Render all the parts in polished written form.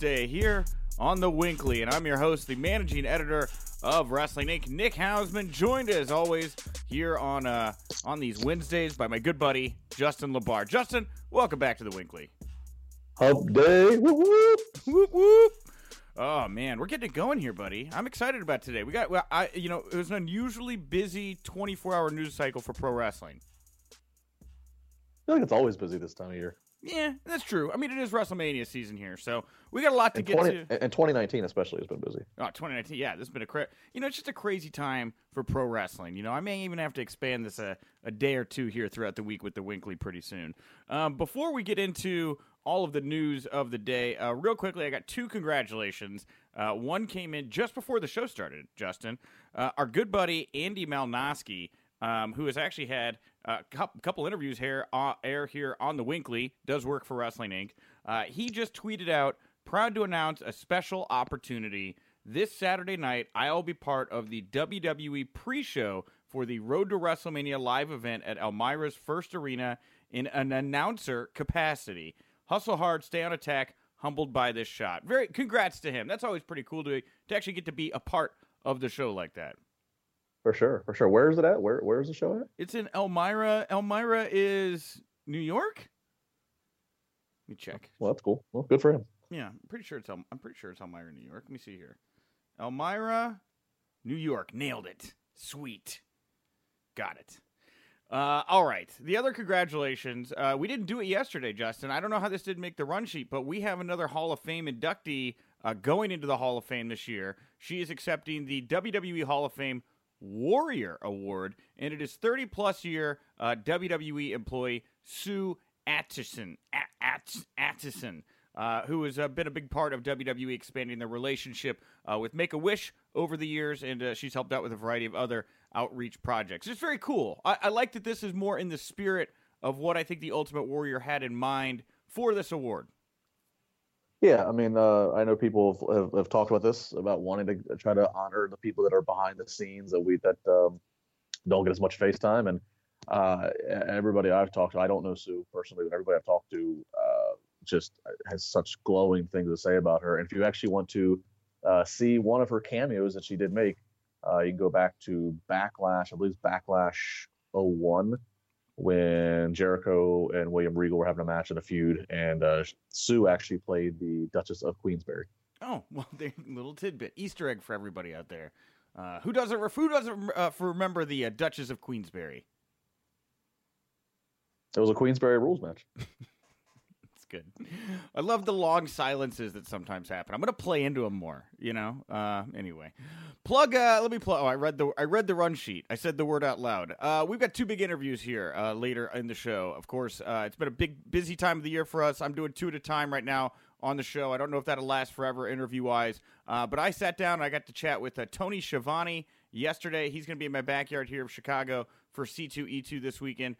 Tuesday here on The Winkley, and I'm your host, the managing editor of Wrestling Inc., Nick Hausman, joined as always here on these Wednesdays by my good buddy, Justin Labar. Justin, welcome back to The Winkley. Hump day, whoop, whoop, whoop. Oh, man, we're getting it going here, buddy. I'm excited about today. We got, it was an unusually busy 24-hour news cycle for pro wrestling. I feel like it's always busy this time of year. Yeah, that's true. I mean, it is WrestleMania season here, so we got a lot to get to. And 2019 especially has been busy. Oh, 2019, yeah, this has been it's just a crazy time for pro wrestling. You know, I may even have to expand this a day or two here throughout the week with the Winkley pretty soon. Before we get into all of the news of the day, real quickly, I got two congratulations. One came in just before the show started, Justin. Our good buddy Andy Malnosky, who has actually had a couple interviews here on the Winkley, does work for Wrestling Inc. He just tweeted out, "Proud to announce a special opportunity. This Saturday night, I'll be part of the WWE pre-show for the Road to WrestleMania live event at Elmira's First Arena in an announcer capacity. Hustle hard, stay on attack, humbled by this shot." Very congrats to him. That's always pretty cool to actually get to be a part of the show like that. For sure. Where is it at? Where is the show at? It's in Elmira. Elmira is New York? Let me check. Well, that's cool. Well, good for him. Yeah, I'm pretty sure it's Elmira, New York. Let me see here. Elmira, New York. Nailed it. Sweet. Got it. All right. The other congratulations. We didn't do it yesterday, Justin. I don't know how this didn't make the run sheet, but we have another Hall of Fame inductee going into the Hall of Fame this year. She is accepting the WWE Hall of Fame Warrior Award, and it is 30-plus year WWE employee Sue Atchison, who has been a big part of WWE expanding their relationship with Make-A-Wish over the years, and she's helped out with a variety of other outreach projects. It's very cool. I like that this is more in the spirit of what I think the Ultimate Warrior had in mind for this award. Yeah, I mean, I know people have talked about this, about wanting to try to honor the people that are behind the scenes that don't get as much face time. And everybody I've talked to, I don't know Sue personally, but everybody I've talked to just has such glowing things to say about her. And if you actually want to see one of her cameos that she did make, you can go back to Backlash, I believe it's Backlash 01. When Jericho and William Regal were having a match in a feud, and Sue actually played the Duchess of Queensberry. Oh, well, little tidbit, Easter egg for everybody out there. Who doesn't remember the Duchess of Queensberry? It was a Queensberry rules match. It's good. I love the long silences that sometimes happen. I'm going to play into them more, you know. Anyway, let me plug. Oh, I read the run sheet. I said the word out loud. We've got two big interviews here later in the show. Of course, it's been a busy time of the year for us. I'm doing two at a time right now on the show. I don't know if that'll last forever interview wise, but I sat down and I got to chat with Tony Schiavone yesterday. He's going to be in my backyard here of Chicago for C2E2 this weekend.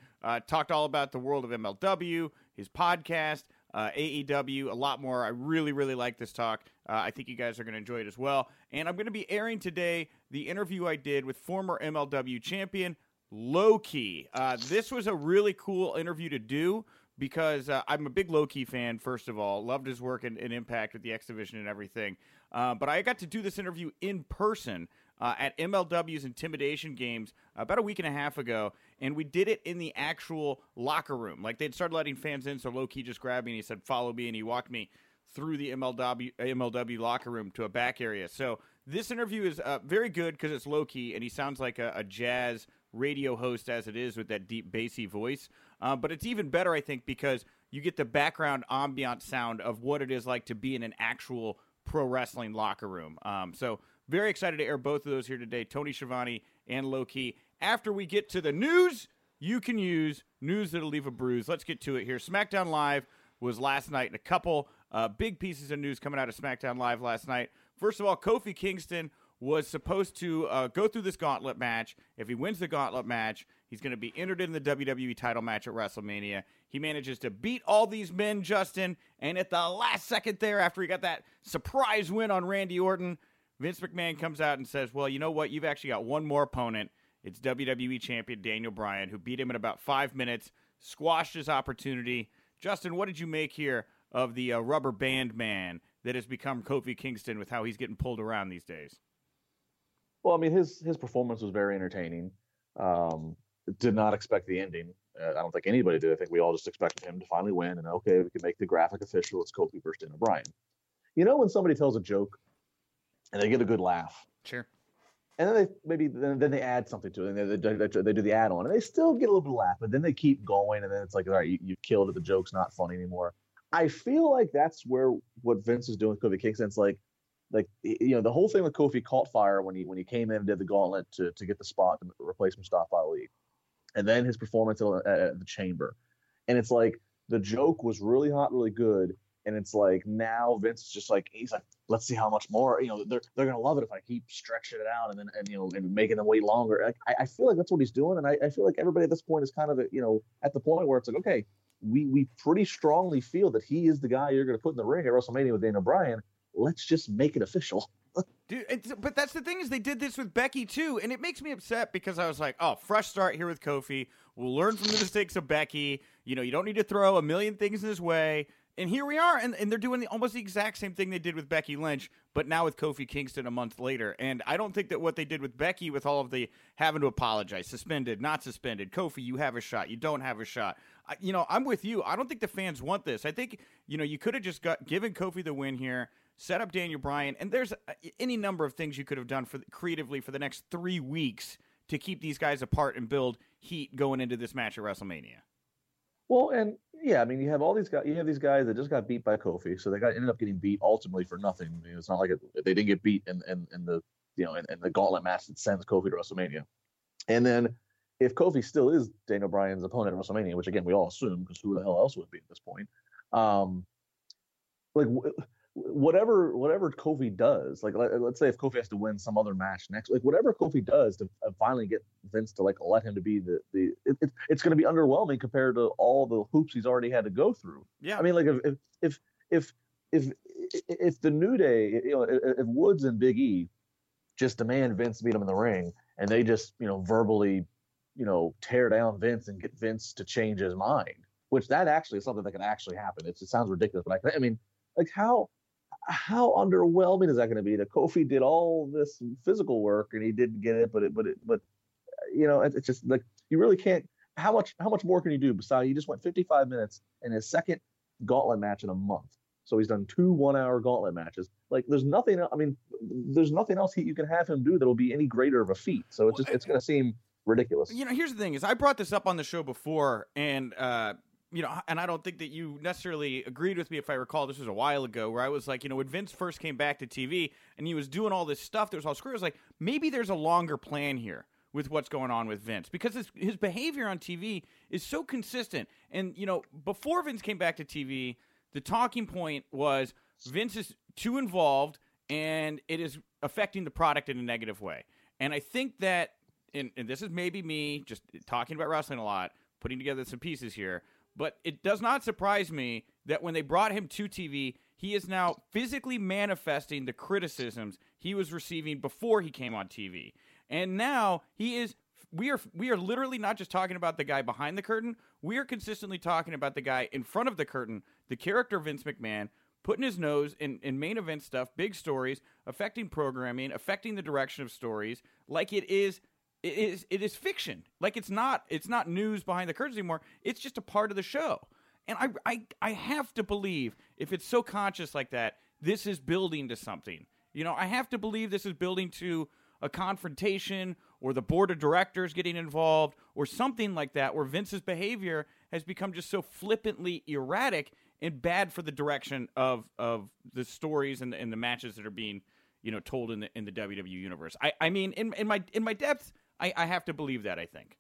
Talked all about the world of MLW, his podcast, AEW, a lot more. I really, really like this talk. I think you guys are going to enjoy it as well. And I'm going to be airing today the interview I did with former MLW champion Low Ki. This was a really cool interview to do because I'm a big Low Ki fan, first of all. Loved his work in Impact with the X Division and everything. But I got to do this interview in person at MLW's Intimidation Games about a week and a half ago, and we did it in the actual locker room. Like, they'd started letting fans in, so Low Ki just grabbed me and he said, "Follow me," and he walked me through the MLW locker room to a back area. So this interview is very good because it's Low Ki, and he sounds like a jazz radio host as it is with that deep bassy voice. But it's even better, I think, because you get the background ambient sound of what it is like to be in an actual pro wrestling locker room. So very excited to air both of those here today, Tony Schiavone and Low Ki. After we get to the news, you can use news that'll leave a bruise. Let's get to it here. SmackDown Live was last night, and a couple big pieces of news coming out of SmackDown Live last night. First of all, Kofi Kingston was supposed to go through this gauntlet match. If he wins the gauntlet match, he's going to be entered in the WWE title match at WrestleMania. He manages to beat all these men, Justin, and at the last second there, after he got that surprise win on Randy Orton, Vince McMahon comes out and says, "Well, you know what? You've actually got one more opponent. It's WWE champion Daniel Bryan, who beat him in about 5 minutes, squashed his opportunity." Justin, what did you make here of the rubber band man that has become Kofi Kingston with how he's getting pulled around these days? Well, I mean, his performance was very entertaining. Did not expect the ending. I don't think anybody did. I think we all just expected him to finally win, and okay, we can make the graphic official. It's Kofi versus Dana Bryan. You know, when somebody tells a joke and they get a good laugh, sure, and then they maybe then they add something to it, and they do the add on, and they still get a little bit of laugh, but then they keep going, and then it's like, all right, you killed it. The joke's not funny anymore. I feel like that's where what Vince is doing with Kofi Kingston. It's like you know, the whole thing with Kofi caught fire when he came in and did the gauntlet to get the spot to replace Mustafa Ali. And then his performance at the Chamber. And it's like the joke was really hot, really good. And it's like now Vince is just like, he's like, let's see how much more, you know, they're going to love it if I keep stretching it out and making them wait longer. Like, I feel like that's what he's doing. And I feel like everybody at this point is kind of, you know, at the point where it's like, okay, we pretty strongly feel that he is the guy you're going to put in the ring at WrestleMania with Dana Bryan. Let's just make it official. Dude, but that's the thing is they did this with Becky too, and it makes me upset because I was like, oh, fresh start here with Kofi. We'll learn from the mistakes of Becky. You know, you don't need to throw a million things in his way. And here we are, and they're doing almost the exact same thing they did with Becky Lynch, but now with Kofi Kingston a month later. And I don't think that what they did with Becky with all of the having to apologize, suspended, not suspended, Kofi, you have a shot, you don't have a shot. You know, I'm with you. I don't think the fans want this. I think, you know, you could have just given Kofi the win here, set up Daniel Bryan, and there's any number of things you could have done creatively for the next 3 weeks to keep these guys apart and build heat going into this match at WrestleMania. Well, and yeah, I mean, you have all these guys. You have these guys that just got beat by Kofi, so they ended up getting beat ultimately for nothing. I mean, it's not like they didn't get beat in the you know in the gauntlet match that sends Kofi to WrestleMania. And then if Kofi still is Daniel Bryan's opponent at WrestleMania, which again we all assume because who the hell else would be at this point? Whatever Kofi does, like let's say if Kofi has to win some other match next, like whatever Kofi does to finally get Vince to like let him to be it's going to be underwhelming compared to all the hoops he's already had to go through. Yeah, I mean, like if the New Day, you know, if Woods and Big E just demand Vince beat him in the ring, and they just you know verbally, you know, tear down Vince and get Vince to change his mind, which that actually is something that can actually happen. It sounds ridiculous, but I mean, like how underwhelming is that going to be that Kofi did all this physical work and he didn't get it, but you know, it's just like, you really can't, how much more can you do besides you just went 55 minutes in his second gauntlet match in a month. So he's done 2 one-hour gauntlet matches. Like there's nothing else you can have him do that'll be any greater of a feat. So it's just, it's going to seem ridiculous. You know, here's the thing is I brought this up on the show before and, you know, and I don't think that you necessarily agreed with me if I recall. This was a while ago where I was like, you know, when Vince first came back to TV and he was doing all this stuff that was all screwy, I was like, maybe there's a longer plan here with what's going on with Vince because his behavior on TV is so consistent. And, you know, before Vince came back to TV, the talking point was Vince is too involved and it is affecting the product in a negative way. And I think that, and this is maybe me just talking about wrestling a lot, putting together some pieces here, but it does not surprise me that when they brought him to TV, he is now physically manifesting the criticisms he was receiving before he came on TV. And now he is we are literally not just talking about the guy behind the curtain. We are consistently talking about the guy in front of the curtain, the character Vince McMahon, putting his nose in main event stuff, big stories, affecting programming, affecting the direction of stories, like it is fiction. Like it's not news behind the curtains anymore. It's just a part of the show. And I have to believe if it's so conscious like that, this is building to something. You know, I have to believe this is building to a confrontation or the board of directors getting involved or something like that where Vince's behavior has become just so flippantly erratic and bad for the direction of the stories and the matches that are being, you know, told in the WWE universe. I mean in my depth I have to believe that, I think.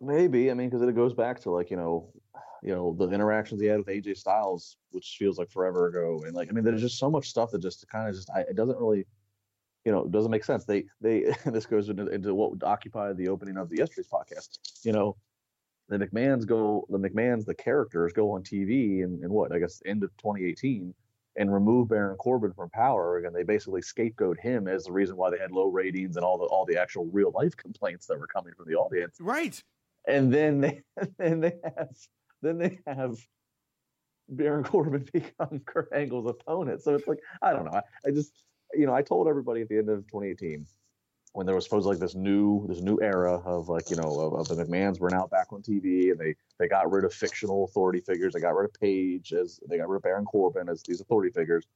Maybe. I mean, because it goes back to, like, you know, the interactions he had with AJ Styles, which feels like forever ago. And, like, I mean, there's just so much stuff that just kind of just it doesn't really, you know, doesn't make sense. They this goes into what would occupy the opening of the yesterday's podcast. You know, the characters go on TV in what, I guess, end of 2018. And remove Baron Corbin from power, and they basically scapegoat him as the reason why they had low ratings and all the actual real life complaints that were coming from the audience. Right. And then they have Baron Corbin become Kurt Angle's opponent. So it's like, I don't know. I just, you know, I told everybody at the end of 2018 when there was supposed to like this new era of like, you know, of the McMahons were now back on TV, and they got rid of fictional authority figures. They got rid of Paige, as they got rid of Baron Corbin as these authority figures.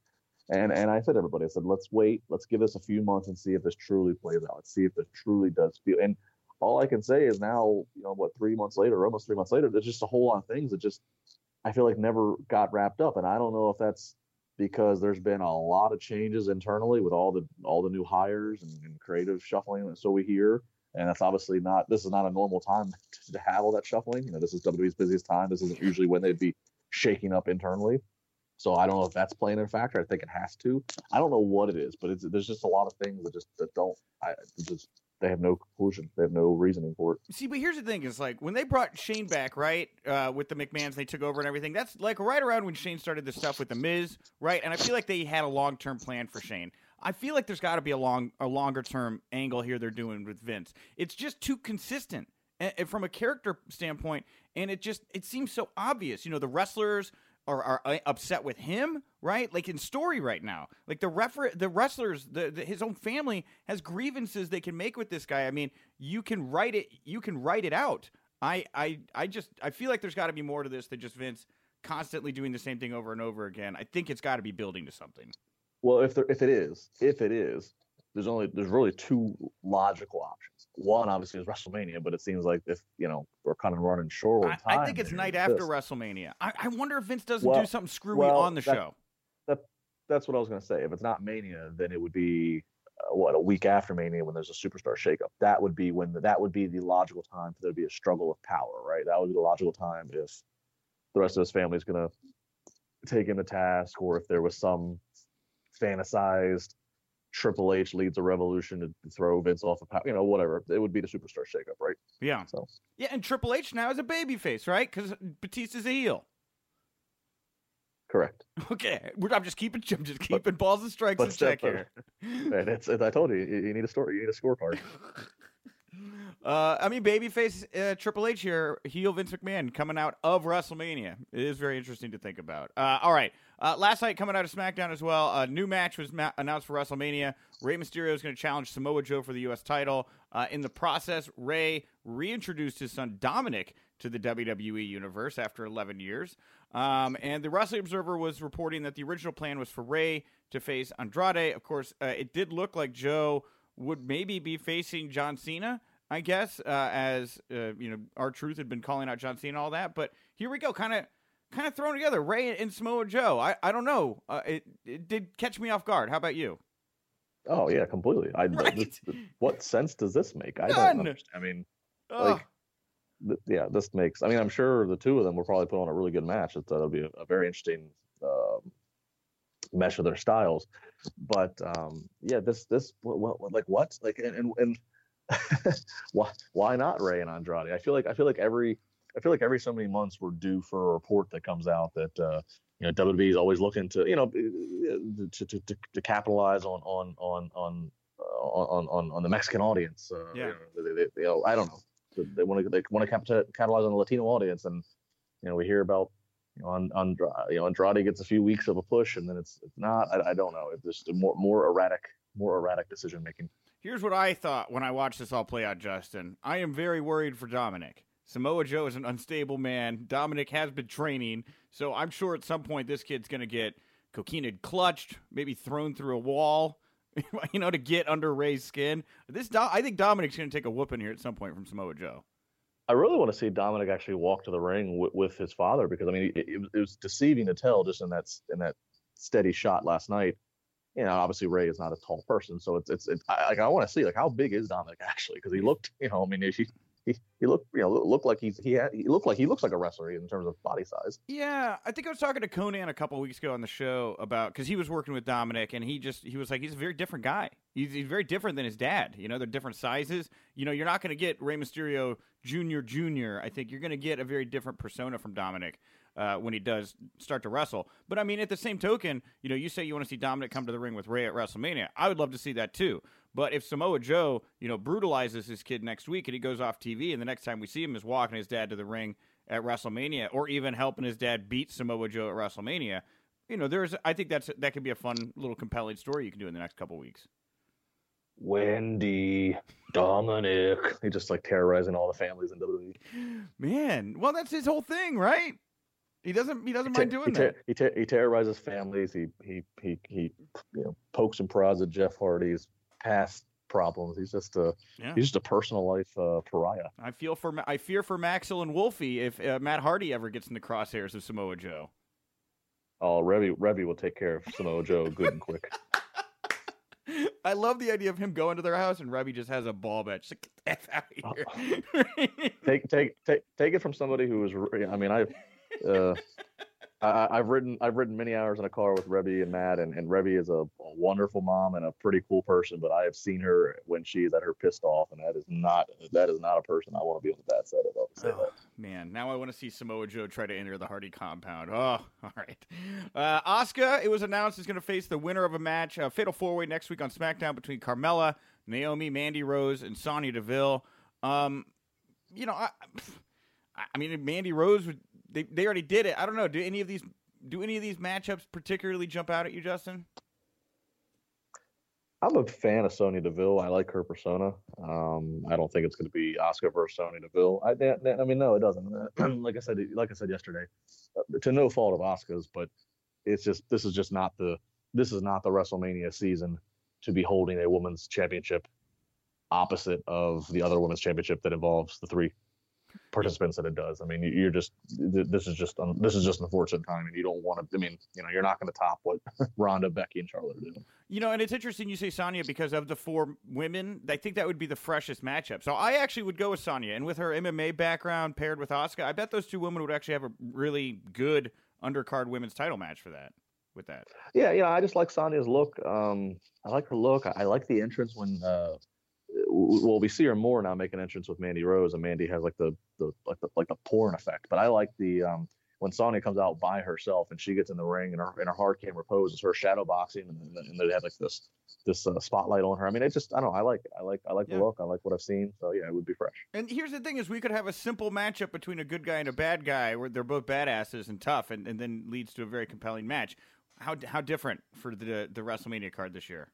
And I said to everybody, I said, let's wait. Let's give this a few months and see if this truly plays out. Let's see if this truly does feel. And all I can say is now, you know, what, 3 months later, almost 3 months later, there's just a whole lot of things that just, I feel like, never got wrapped up. And I don't know if that's because there's been a lot of changes internally with all the new hires and creative shuffling that so we hear. And that's obviously not, this is not a normal time to have all that shuffling. You know, this is WWE's busiest time. This isn't usually when they'd be shaking up internally. So I don't know if that's playing a factor. I think it has to. I don't know what it is, but there's just a lot of things that they have no conclusion. They have no reasoning for it. See, but here's the thing. Is like when they brought Shane back, right, with the McMahons, they took over and everything. That's like right around when Shane started this stuff with The Miz, right? And I feel like they had a long-term plan for Shane. I feel like there's got to be a longer-term angle here they're doing with Vince. It's just too consistent from a character standpoint, and it seems so obvious. You know, the wrestlers are upset with him, right? Like in story right now, like the wrestlers, his own family has grievances they can make with this guy. I mean, you can write it out. I feel like there's got to be more to this than just Vince constantly doing the same thing over and over again. I think it's got to be building to something. Well, if it is, there's really two logical options. One obviously is WrestleMania, but it seems like if you know we're kind of running short on time. I think it's night after WrestleMania. I wonder if Vince doesn't do something screwy on the show. That's what I was going to say. If it's not Mania, then it would be a week after Mania when there's a superstar shakeup. That would be when that would be the logical time for there to be a struggle of power, right? That would be the logical time if the rest of his family is going to take him to task, or if there was some fantasized Triple H leads a revolution to throw Vince off of power, you know, whatever. It would be the superstar shakeup, right? Yeah. So yeah, and Triple H now is a babyface, right? Because Batista's a heel. Correct. Okay, I'm just keeping balls and strikes in check here. And I told you, you need a story, you need a scorecard. I mean, babyface Triple H here, heel Vince McMahon coming out of WrestleMania. It is very interesting to think about. All right. Last night coming out of SmackDown as well, a new match was announced for WrestleMania. Rey Mysterio is going to challenge Samoa Joe for the U.S. title. In the process, Rey reintroduced his son Dominic to the WWE universe after 11 years. And the Wrestling Observer was reporting that the original plan was for Rey to face Andrade. Of course, it did look like Joe would maybe be facing John Cena, I guess, as you know, R-Truth had been calling out John Cena and all that. But here we go, kind of thrown together, Rey and Samoa Joe. I don't know. It did catch me off guard. How about you? Oh yeah, completely. Right? What sense does this make? I don't understand. I mean, this makes. I mean, I'm sure the two of them will probably put on a really good match. That'll be a very interesting mesh of their styles. But yeah, this what like and why not Rey and Andrade? I feel like every so many months we're due for a report that comes out that you know, WWE is always looking to, you know, to capitalize on the Mexican audience. Yeah. You know, they I don't know. They want to capitalize on the Latino audience, and you know, we hear about, you know, Andrade gets a few weeks of a push, and then it's not. I don't know. It's just more erratic decision making. Here's what I thought when I watched this all play out, Justin. I am very worried for Dominic. Samoa Joe is an unstable man. Dominic has been training, so I'm sure at some point this kid's going to get coquined, clutched, maybe thrown through a wall, you know, to get under Rey's skin. I think Dominic's going to take a whooping here at some point from Samoa Joe. I really want to see Dominic actually walk to the ring with his father, because I mean, it was deceiving to tell just in that steady shot last night. You know, obviously Rey is not a tall person, so I want to see like how big is Dominic actually, because he looked, you know, I mean, he looks like a wrestler in terms of body size. Yeah, I think I was talking to Conan a couple of weeks ago on the show about, because he was working with Dominic, and he was like, he's a very different guy. He's very different than his dad. You know, they're different sizes. You know, you're not going to get Rey Mysterio Jr. I think you're going to get a very different persona from Dominic when he does start to wrestle. But I mean, at the same token, you know, you say you want to see Dominic come to the ring with Rey at WrestleMania. I would love to see that too. But if Samoa Joe, you know, brutalizes his kid next week and he goes off TV, and the next time we see him is walking his dad to the ring at WrestleMania, or even helping his dad beat Samoa Joe at WrestleMania. You know, there's, I think that could be a fun little compelling story you can do in the next couple weeks. Wendy, Dominic, he just like terrorizing all the families in WWE. Man, well, that's his whole thing, right? He doesn't mind doing that. He terrorizes families. He pokes and prods at Jeff Hardy's past problems. He's just a personal life pariah. I fear for Maxwell and Wolfie if Matt Hardy ever gets in the crosshairs of Samoa Joe. Oh, Revy will take care of Samoa Joe good and quick. I love the idea of him going to their house and Revy just has a ball bat. Just like, get the F out of here. Take it from somebody who was. I mean, I've ridden many hours in a car with Revy and Matt, and Revy is a wonderful mom and a pretty cool person. But I have seen her when she is at her pissed off, and that is not a person I want to be on the bad side of. Man, now I want to see Samoa Joe try to enter the Hardy compound. Oh, all right. Asuka, it was announced, is going to face the winner of a match, a fatal four-way next week on SmackDown between Carmella, Naomi, Mandy Rose, and Sonya Deville. I mean, Mandy Rose would. They already did it. I don't know. Do any of these matchups particularly jump out at you, Justin? I'm a fan of Sonya Deville. I like her persona. I don't think it's going to be Asuka versus Sonya Deville. No, it doesn't. Like I said yesterday, to no fault of Asuka's, but it's just this is not the WrestleMania season to be holding a women's championship opposite of the other women's championship that involves the three participants that it does. I mean, this is just unfortunate timing. You don't want to. I mean, you know, you're not going to top what Ronda, Becky, and Charlotte are doing. You know, and it's interesting you say Sonya because of the four women, I think that would be the freshest matchup. So I actually would go with Sonya, and with her MMA background paired with Asuka, I bet those two women would actually have a really good undercard women's title match for that. With that, I just like Sonya's look. I like her look. I like the entrance when. Well, we see her more now make an entrance with Mandy Rose, and Mandy has like the porn effect. But I like the when Sonya comes out by herself and she gets in the ring and her heart camera pose is her shadow boxing, and they have like this spotlight on her. I mean, it's just, I don't know. I like the look. I like what I've seen. So yeah, it would be fresh. And here's the thing: is we could have a simple matchup between a good guy and a bad guy where they're both badasses and tough, and then leads to a very compelling match. How different for the WrestleMania card this year?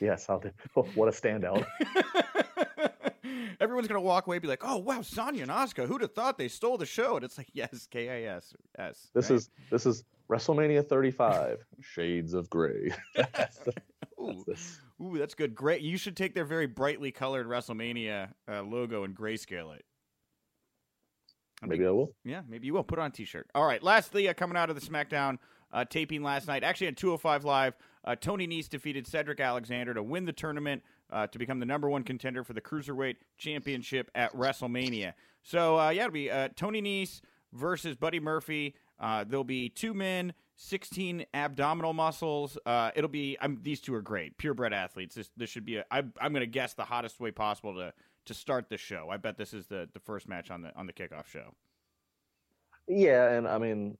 Yes, I'll do. What a standout. Everyone's going to walk away and be like, oh, wow, Sonya and Asuka, who'd have thought they stole the show? And it's like, yes, K-I-S-S. This is WrestleMania 35, Shades of Grey. Ooh, that's good. Great. You should take their very brightly colored WrestleMania logo and grayscale it. Maybe I will. Yeah, maybe you will. Put on a T-shirt. All right, lastly, coming out of the SmackDown taping last night, actually at 205 Live, Tony Nese defeated Cedric Alexander to win the tournament to become the number one contender for the Cruiserweight Championship at WrestleMania. So, it'll be Tony Nese versus Buddy Murphy. There'll be two men, 16 abdominal muscles. These two are great, purebred athletes. This should be I'm going to guess the hottest way possible to start the show. I bet this is the first match on the kickoff show. Yeah, and I mean,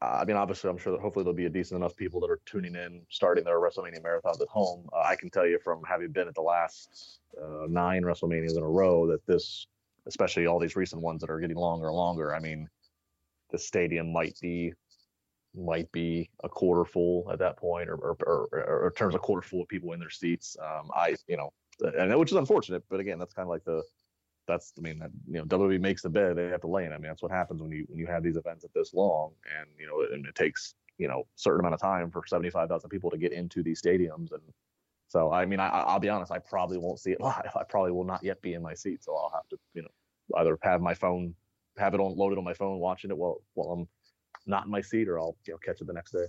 obviously, I'm sure that hopefully there'll be a decent enough people that are tuning in, starting their WrestleMania marathons at home. I can tell you from having been at the last 9 WrestleManias in a row that this, especially all these recent ones that are getting longer and longer. I mean, the stadium might be a quarter full at that point, or in terms of quarter full of people in their seats. And which is unfortunate, but again, that's kind of like WWE makes the bed, they have to lay in. I mean, that's what happens when you have these events at this long, and you know, and it takes, you know, a certain amount of time for 75,000 people to get into these stadiums. And so, I mean, I'll be honest, I probably won't see it live. I probably will not yet be in my seat, so I'll have to, you know, either have my phone, have it on loaded on my phone, watching it while I'm not in my seat, or I'll, you know, catch it the next day.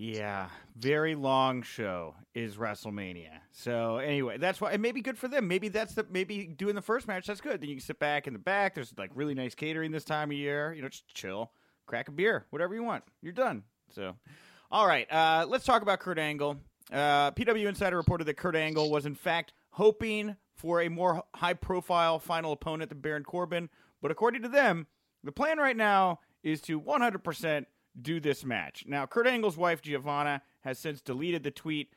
Yeah, very long show is WrestleMania. So anyway, that's why it may be good for them. Maybe doing the first match, that's good. Then you can sit back in the back. There's like really nice catering this time of year. You know, just chill, crack a beer, whatever you want. You're done. So, all right, let's talk about Kurt Angle. PW Insider reported that Kurt Angle was in fact hoping for a more high-profile final opponent than Baron Corbin, but according to them, the plan right now is to 100% do this match. Now, Kurt Angle's wife, Giovanna, has since deleted the tweet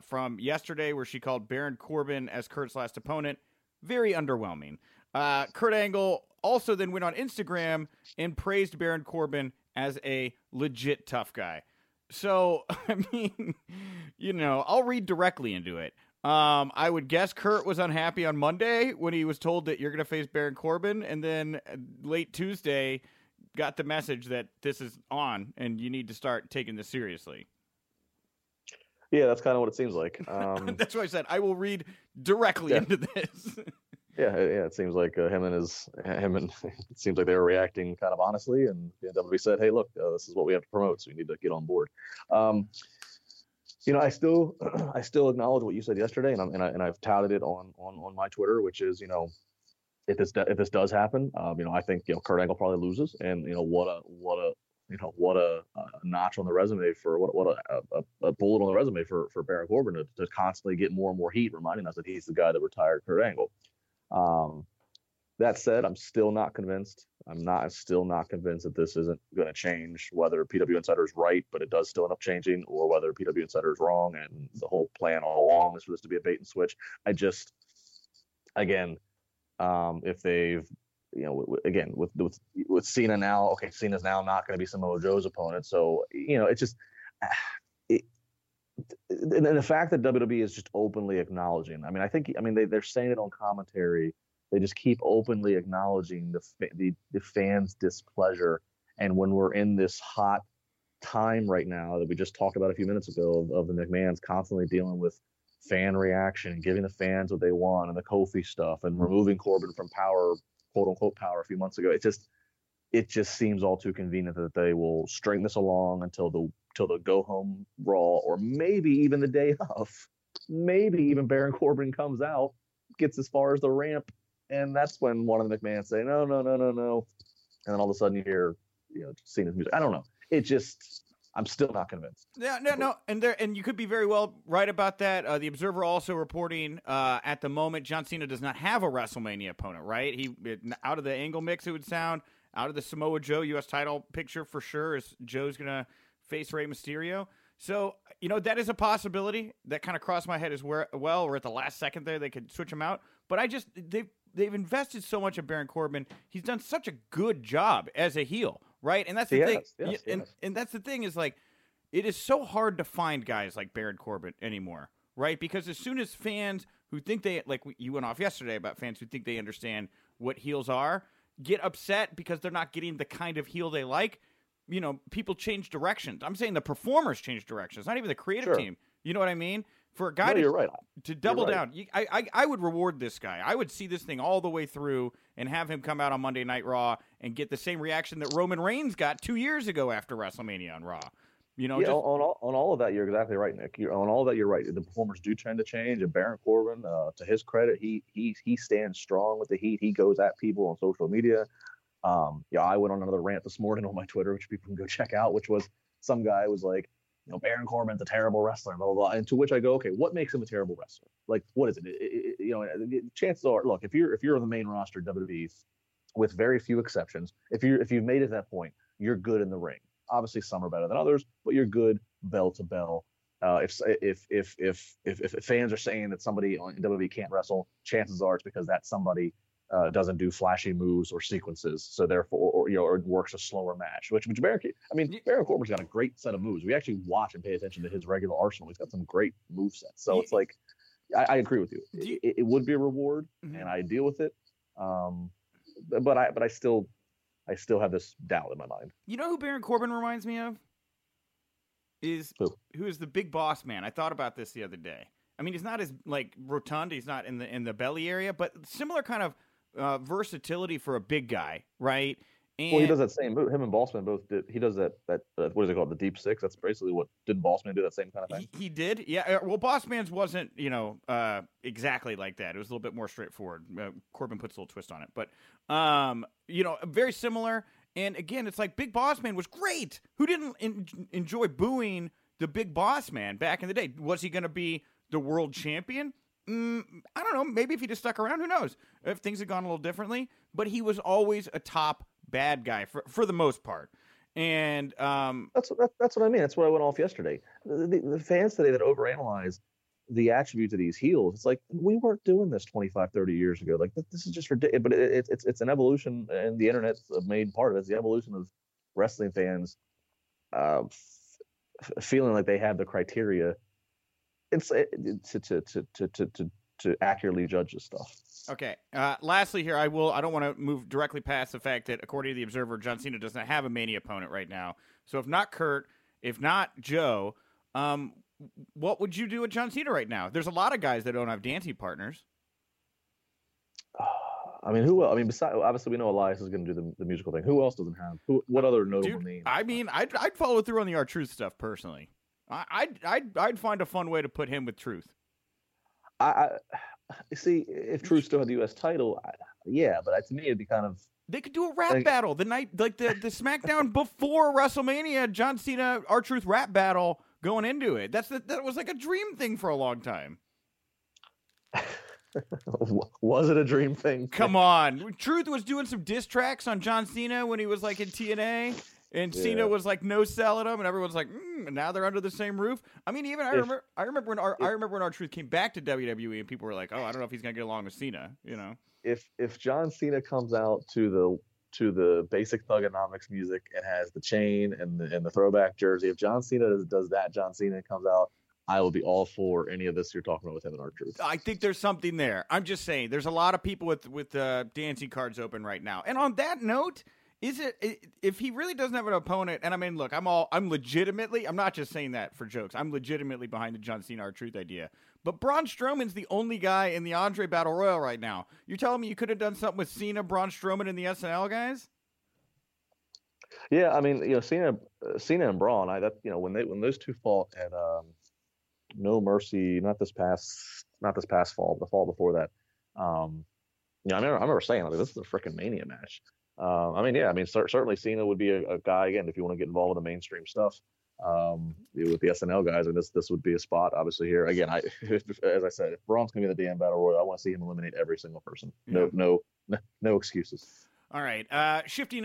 from yesterday where she called Baron Corbin as Kurt's last opponent. Very underwhelming. Kurt Angle also then went on Instagram and praised Baron Corbin as a legit tough guy. So, I mean, you know, I'll read directly into it. I would guess Kurt was unhappy on Monday when he was told that you're going to face Baron Corbin, and then late Tuesday got the message that this is on and you need to start taking this seriously. Yeah, that's kind of what it seems like. That's why I said I will read directly into this. Yeah, it seems like him and it seems like they were reacting kind of honestly, and the WWE said, "Hey, look, this is what we have to promote, so you need to get on board." You know, I still acknowledge what you said yesterday, and I've touted it on my Twitter, which is, you know, if this does happen, you know, I think, you know, Kurt Angle probably loses, and, you know, what a notch on the resume for what a bullet on the resume for Baron Corbin to constantly get more and more heat, reminding us that he's the guy that retired Kurt Angle. That said, I'm still not convinced that this isn't going to change, whether PW Insider is right, but it does still end up changing, or whether PW Insider is wrong. And the whole plan all along is for this to be a bait and switch. I just, again, if they've, you know, again, with Cena now, okay, Cena's now not going to be Samoa Joe's opponent. So, you know, it's just, and the fact that WWE is just openly acknowledging, they're saying it on commentary. They just keep openly acknowledging the fans' displeasure. And when we're in this hot time right now that we just talked about a few minutes ago of the McMahons constantly dealing with fan reaction and giving the fans what they want and the Kofi stuff and removing Corbin from power, quote unquote power, a few months ago, it just seems all too convenient that they will string this along until the go home Raw, or maybe even the day of, maybe even Baron Corbin comes out, gets as far as the ramp, and that's when one of the McMahons say no, and then all of a sudden you hear, you know, Cena's music. I don't know. It just, I'm still not convinced. No, and you could be very well right about that. The Observer also reporting at the moment John Cena does not have a WrestleMania opponent. Right? He out of the Angle mix, it would sound. Out of the Samoa Joe U.S. title picture for sure is Joe's gonna face Rey Mysterio. So, you know, that is a possibility that kind of crossed my head as well. Or at the last second there, they could switch him out. But I just they've invested so much in Baron Corbin. He's done such a good job as a heel, right? And that's the thing. Yes. And that's the thing is, like, it is so hard to find guys like Baron Corbin anymore, right? Because as soon as fans who think they, like, you went off yesterday about fans who think they understand what heels are, get upset because they're not getting the kind of heel they like, you know, people change directions. I'm saying the performers change directions, not even the creative team. You know what I mean? For a guy to double down, I would reward this guy. I would see this thing all the way through and have him come out on Monday Night Raw and get the same reaction that Roman Reigns got 2 years ago after WrestleMania on Raw. You know, on all of that, you're exactly right, Nick. On all that, you're right. The performers do tend to change, and Baron Corbin, to his credit, he stands strong with the heat. He goes at people on social media. Yeah, I went on another rant this morning on my Twitter, which people can go check out, which was some guy was like, you know, Baron Corbin's a terrible wrestler, blah, blah, blah. And to which I go, okay, what makes him a terrible wrestler? Like, what is it? You know, chances are, look, if you're on the main roster of WWE, with very few exceptions, if you've made it to that point, you're good in the ring. Obviously, some are better than others, but you're good bell to bell. If fans are saying that somebody on WWE can't wrestle, chances are it's because that somebody doesn't do flashy moves or sequences, so therefore, or, you know, or works a slower match. Which Baron Corbin's got a great set of moves. We actually watch and pay attention to his regular arsenal. He's got some great move sets. So it's like, I agree with you. It would be a reward, and I deal with it. But I still. I still have this doubt in my mind. You know who Baron Corbin reminds me of? Who is the Big Boss Man. I thought about this the other day. I mean, he's not as, like, rotund. He's not in the belly area, but similar kind of versatility for a big guy, right? And, well, he does that same move. Him and Bossman both did. He does that what is it called? The Deep Six? That's basically what, didn't Bossman do that same kind of thing? He did, yeah. Well, Bossman's wasn't, you know, exactly like that. It was a little bit more straightforward. Corbin puts a little twist on it. But, you know, very similar. And, again, it's like Big Bossman was great. Who didn't enjoy booing the Big Bossman back in the day? Was he going to be the world champion? I don't know. Maybe if he just stuck around, who knows? If things had gone a little differently. But he was always a top bad guy for the most part, and that's what I mean. That's what I went off yesterday. The fans today that overanalyze the attributes of these heels, it's like, we weren't doing this 25, 30 years ago. Like, this is just ridiculous. But it's an evolution, and the internet's a main part of it. It's the evolution of wrestling fans feeling like they have the criteria to accurately judge this stuff. Okay. Lastly here, I don't want to move directly past the fact that, according to The Observer, John Cena does not have a Mania opponent right now. So if not Kurt, if not Joe, what would you do with John Cena right now? There's a lot of guys that don't have dancing partners. I mean, who else? I mean, besides, obviously we know Elias is going to do the musical thing. Who else doesn't have? What other notable name? I mean, I'd follow through on the R-Truth stuff personally. I'd find a fun way to put him with Truth. I see if Truth still had the U.S. title, but to me it'd be kind of. They could do a rap battle the night, like the SmackDown before WrestleMania, John Cena R-Truth rap battle going into it. That was like a dream thing for a long time. Was it a dream thing? Come on. Truth was doing some diss tracks on John Cena when he was like in TNA, and Cena was like no selling him, and everyone's like, and now they're under the same roof. I mean, even I remember when R-Truth came back to WWE, and people were like, oh, I don't know if he's gonna get along with Cena, you know. If John Cena comes out to the basic thugonomics music and has the chain and the throwback jersey, if John Cena does that, John Cena comes out, I will be all for any of this you're talking about with him and R-Truth. I think there's something there. I'm just saying, there's a lot of people with dancing cards open right now. And on that note, if he really doesn't have an opponent, and I mean, look, I'm not just saying that for jokes. I'm legitimately behind the John Cena R-Truth idea. But Braun Strowman's the only guy in the Andre Battle Royal right now. You're telling me you could have done something with Cena, Braun Strowman, and the SNL guys? Yeah, I mean, you know, Cena and Braun. When those two fought at No Mercy, not this past fall, but the fall before that. I remember saying, like, this is a freaking Mania match. Certainly Cena would be a guy, again, if you want to get involved in the mainstream stuff with the SNL guys, and this would be a spot, obviously, here. Again, as I said, if Braun's going to be in the damn Battle Royal, I want to see him eliminate every single person. Yeah. No excuses. All right. Shifting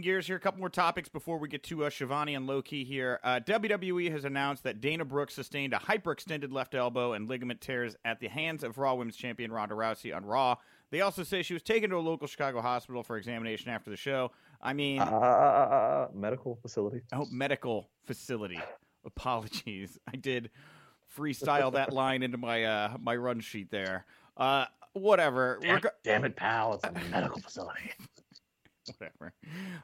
gears here, a couple more topics before we get to Schiavone and Low Ki here. WWE has announced that Dana Brooke sustained a hyperextended left elbow and ligament tears at the hands of Raw Women's Champion Ronda Rousey on Raw. They also say she was taken to a local Chicago hospital for examination after the show. I mean... medical facility. Oh, medical facility. Apologies. I did freestyle that line into my run sheet there. Whatever. Damn it, pal. It's a medical facility. Whatever.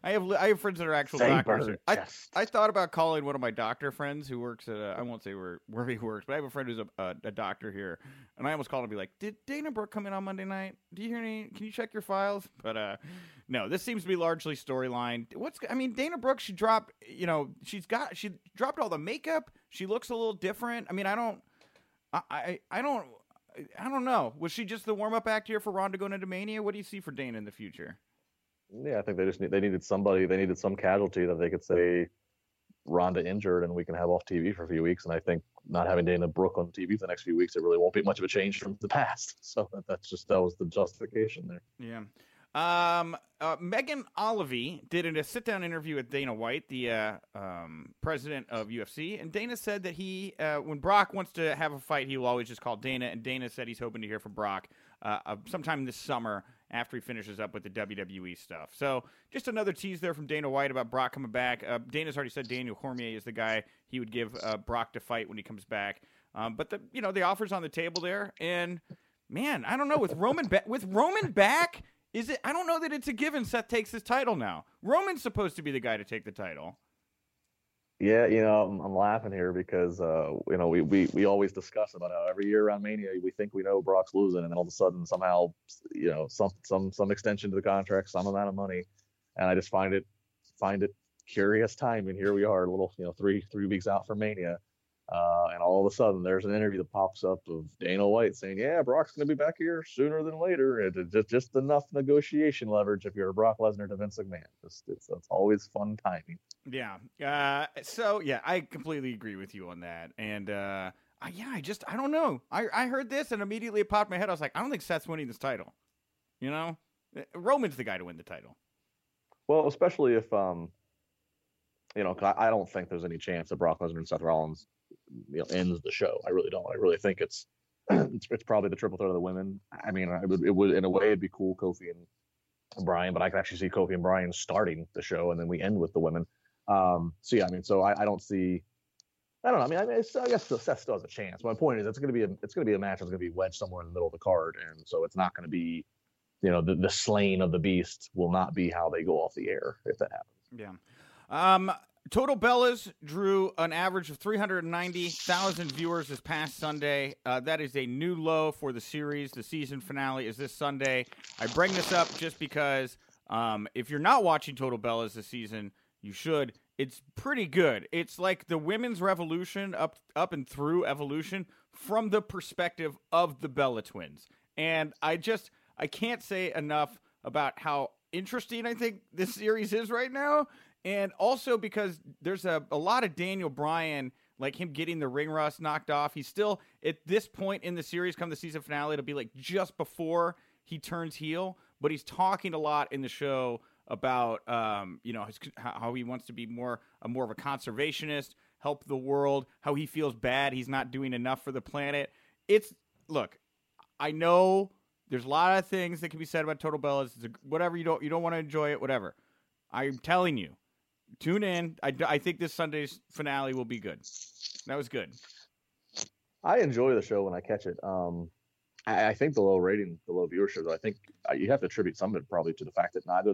I have friends that are actual doctors. I thought about calling one of my doctor friends who works at I won't say where he works, but I have a friend who's a doctor here, and I almost called him and be like, did Dana Brooke come in on Monday night? Do you hear any? Can you check your files? But no, this seems to be largely storyline. Dana Brooke, she dropped all the makeup. She looks a little different. I mean, I don't know. Was she just the warm up act here for Ronda going into Mania? What do you see for Dana in the future? Yeah, I think they needed somebody. They needed some casualty that they could say Ronda injured, and we can have off TV for a few weeks. And I think not having Dana Brooke on TV for the next few weeks, it really won't be much of a change from the past. So that was the justification there. Yeah. Megan Olive did a sit-down interview with Dana White, the president of UFC, and Dana said that he, when Brock wants to have a fight, he will always just call Dana, and Dana said he's hoping to hear from Brock sometime this summer after he finishes up with the WWE stuff. So just another tease there from Dana White about Brock coming back. Dana's already said Daniel Cormier is the guy he would give Brock to fight when he comes back. But the offer's on the table there, and man, I don't know, with Roman back. Is it? I don't know that it's a given Seth takes his title now. Roman's supposed to be the guy to take the title. Yeah, you know, I'm laughing here because, we always discuss about how every year around Mania, we think we know Brock's losing, and then all of a sudden somehow, you know, some extension to the contract, some amount of money. And I just find it curious timing. Here we are, a little, you know, three weeks out from Mania. And all of a sudden, there's an interview that pops up of Dana White saying, yeah, Brock's going to be back here sooner than later. It's just enough negotiation leverage if you're a Brock Lesnar to Vince McMahon. It's always fun timing. Yeah. I completely agree with you on that. And, I don't know. I heard this and immediately it popped my head. I was like, I don't think Seth's winning this title. You know? Roman's the guy to win the title. Well, especially if, I don't think there's any chance that Brock Lesnar and Seth Rollins ends the show. I really don't. I really think it's probably the triple threat of the women. I mean, it would in a way it'd be cool, Kofi and Bryan, but I could actually see Kofi and Bryan starting the show and then we end with the women. So yeah, I mean, so I don't see. I don't know. I mean, I guess Seth still has a chance. My point is, it's going to be a match that's going to be wedged somewhere in the middle of the card, and so it's not going to be, you know, the slaying of the beast will not be how they go off the air if that happens. Yeah. Total Bellas drew an average of 390,000 viewers this past Sunday. That is a new low for the series. The season finale is this Sunday. I bring this up just because if you're not watching Total Bellas this season, you should. It's pretty good. It's like the women's revolution up and through evolution from the perspective of the Bella Twins. And I can't say enough about how interesting I think this series is right now. And also because there's a lot of Daniel Bryan, like him getting the ring rust knocked off. He's still at this point in the series, come the season finale, it'll be like just before he turns heel, but he's talking a lot in the show about you know, how he wants to be more of a conservationist, help the world, how he feels bad he's not doing enough for the planet. Look, I know there's a lot of things that can be said about Total Bellas. It's whatever, you don't want to enjoy it, whatever. I'm telling you, tune in. I think this Sunday's finale will be good. That was good. I enjoy the show when I catch it. I think the low rating, the low viewership, I think you have to attribute some of it probably to the fact that neither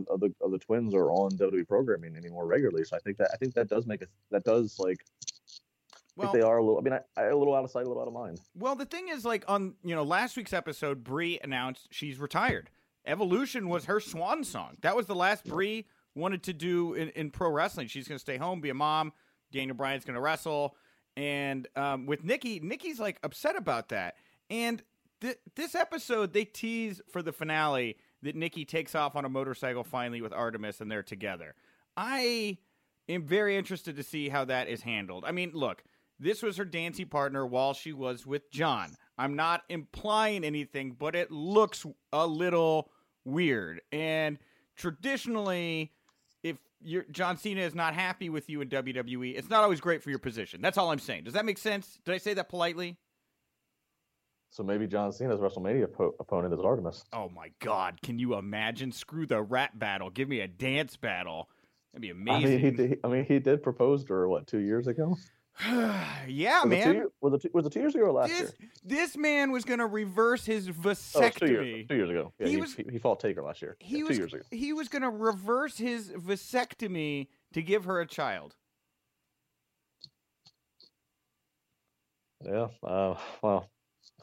of the twins are on WWE programming anymore regularly. So I think that does make it. That does, like, well, I think they are a little. I mean, a little out of sight, a little out of mind. Well, the thing is, like, on, you know, last week's episode, Brie announced she's retired. Evolution was her swan song. That was the last Brie wanted to do in pro wrestling. She's going to stay home, be a mom. Daniel Bryan's going to wrestle, and with Nikki's like upset about that. And this episode, they tease for the finale that Nikki takes off on a motorcycle finally with Artemis, and they're together. I am very interested to see how that is handled. I mean, look, this was her dancing partner while she was with John. I'm not implying anything, but it looks a little weird. And traditionally, if John Cena is not happy with you in WWE, it's not always great for your position. That's all I'm saying. Does that make sense? Did I say that politely? So maybe John Cena's WrestleMania opponent is Artemis. Oh, my God. Can you imagine? Screw the rap battle. Give me a dance battle. That'd be amazing. I mean, he did propose to her, what, 2 years ago? Yeah, man. Was it 2 years ago or last year? This man was going to reverse his vasectomy. Oh, 2 years, 2 years ago. Yeah, he fought Taker last year. He was, 2 years ago. He was going to reverse his vasectomy to give her a child. Yeah, well.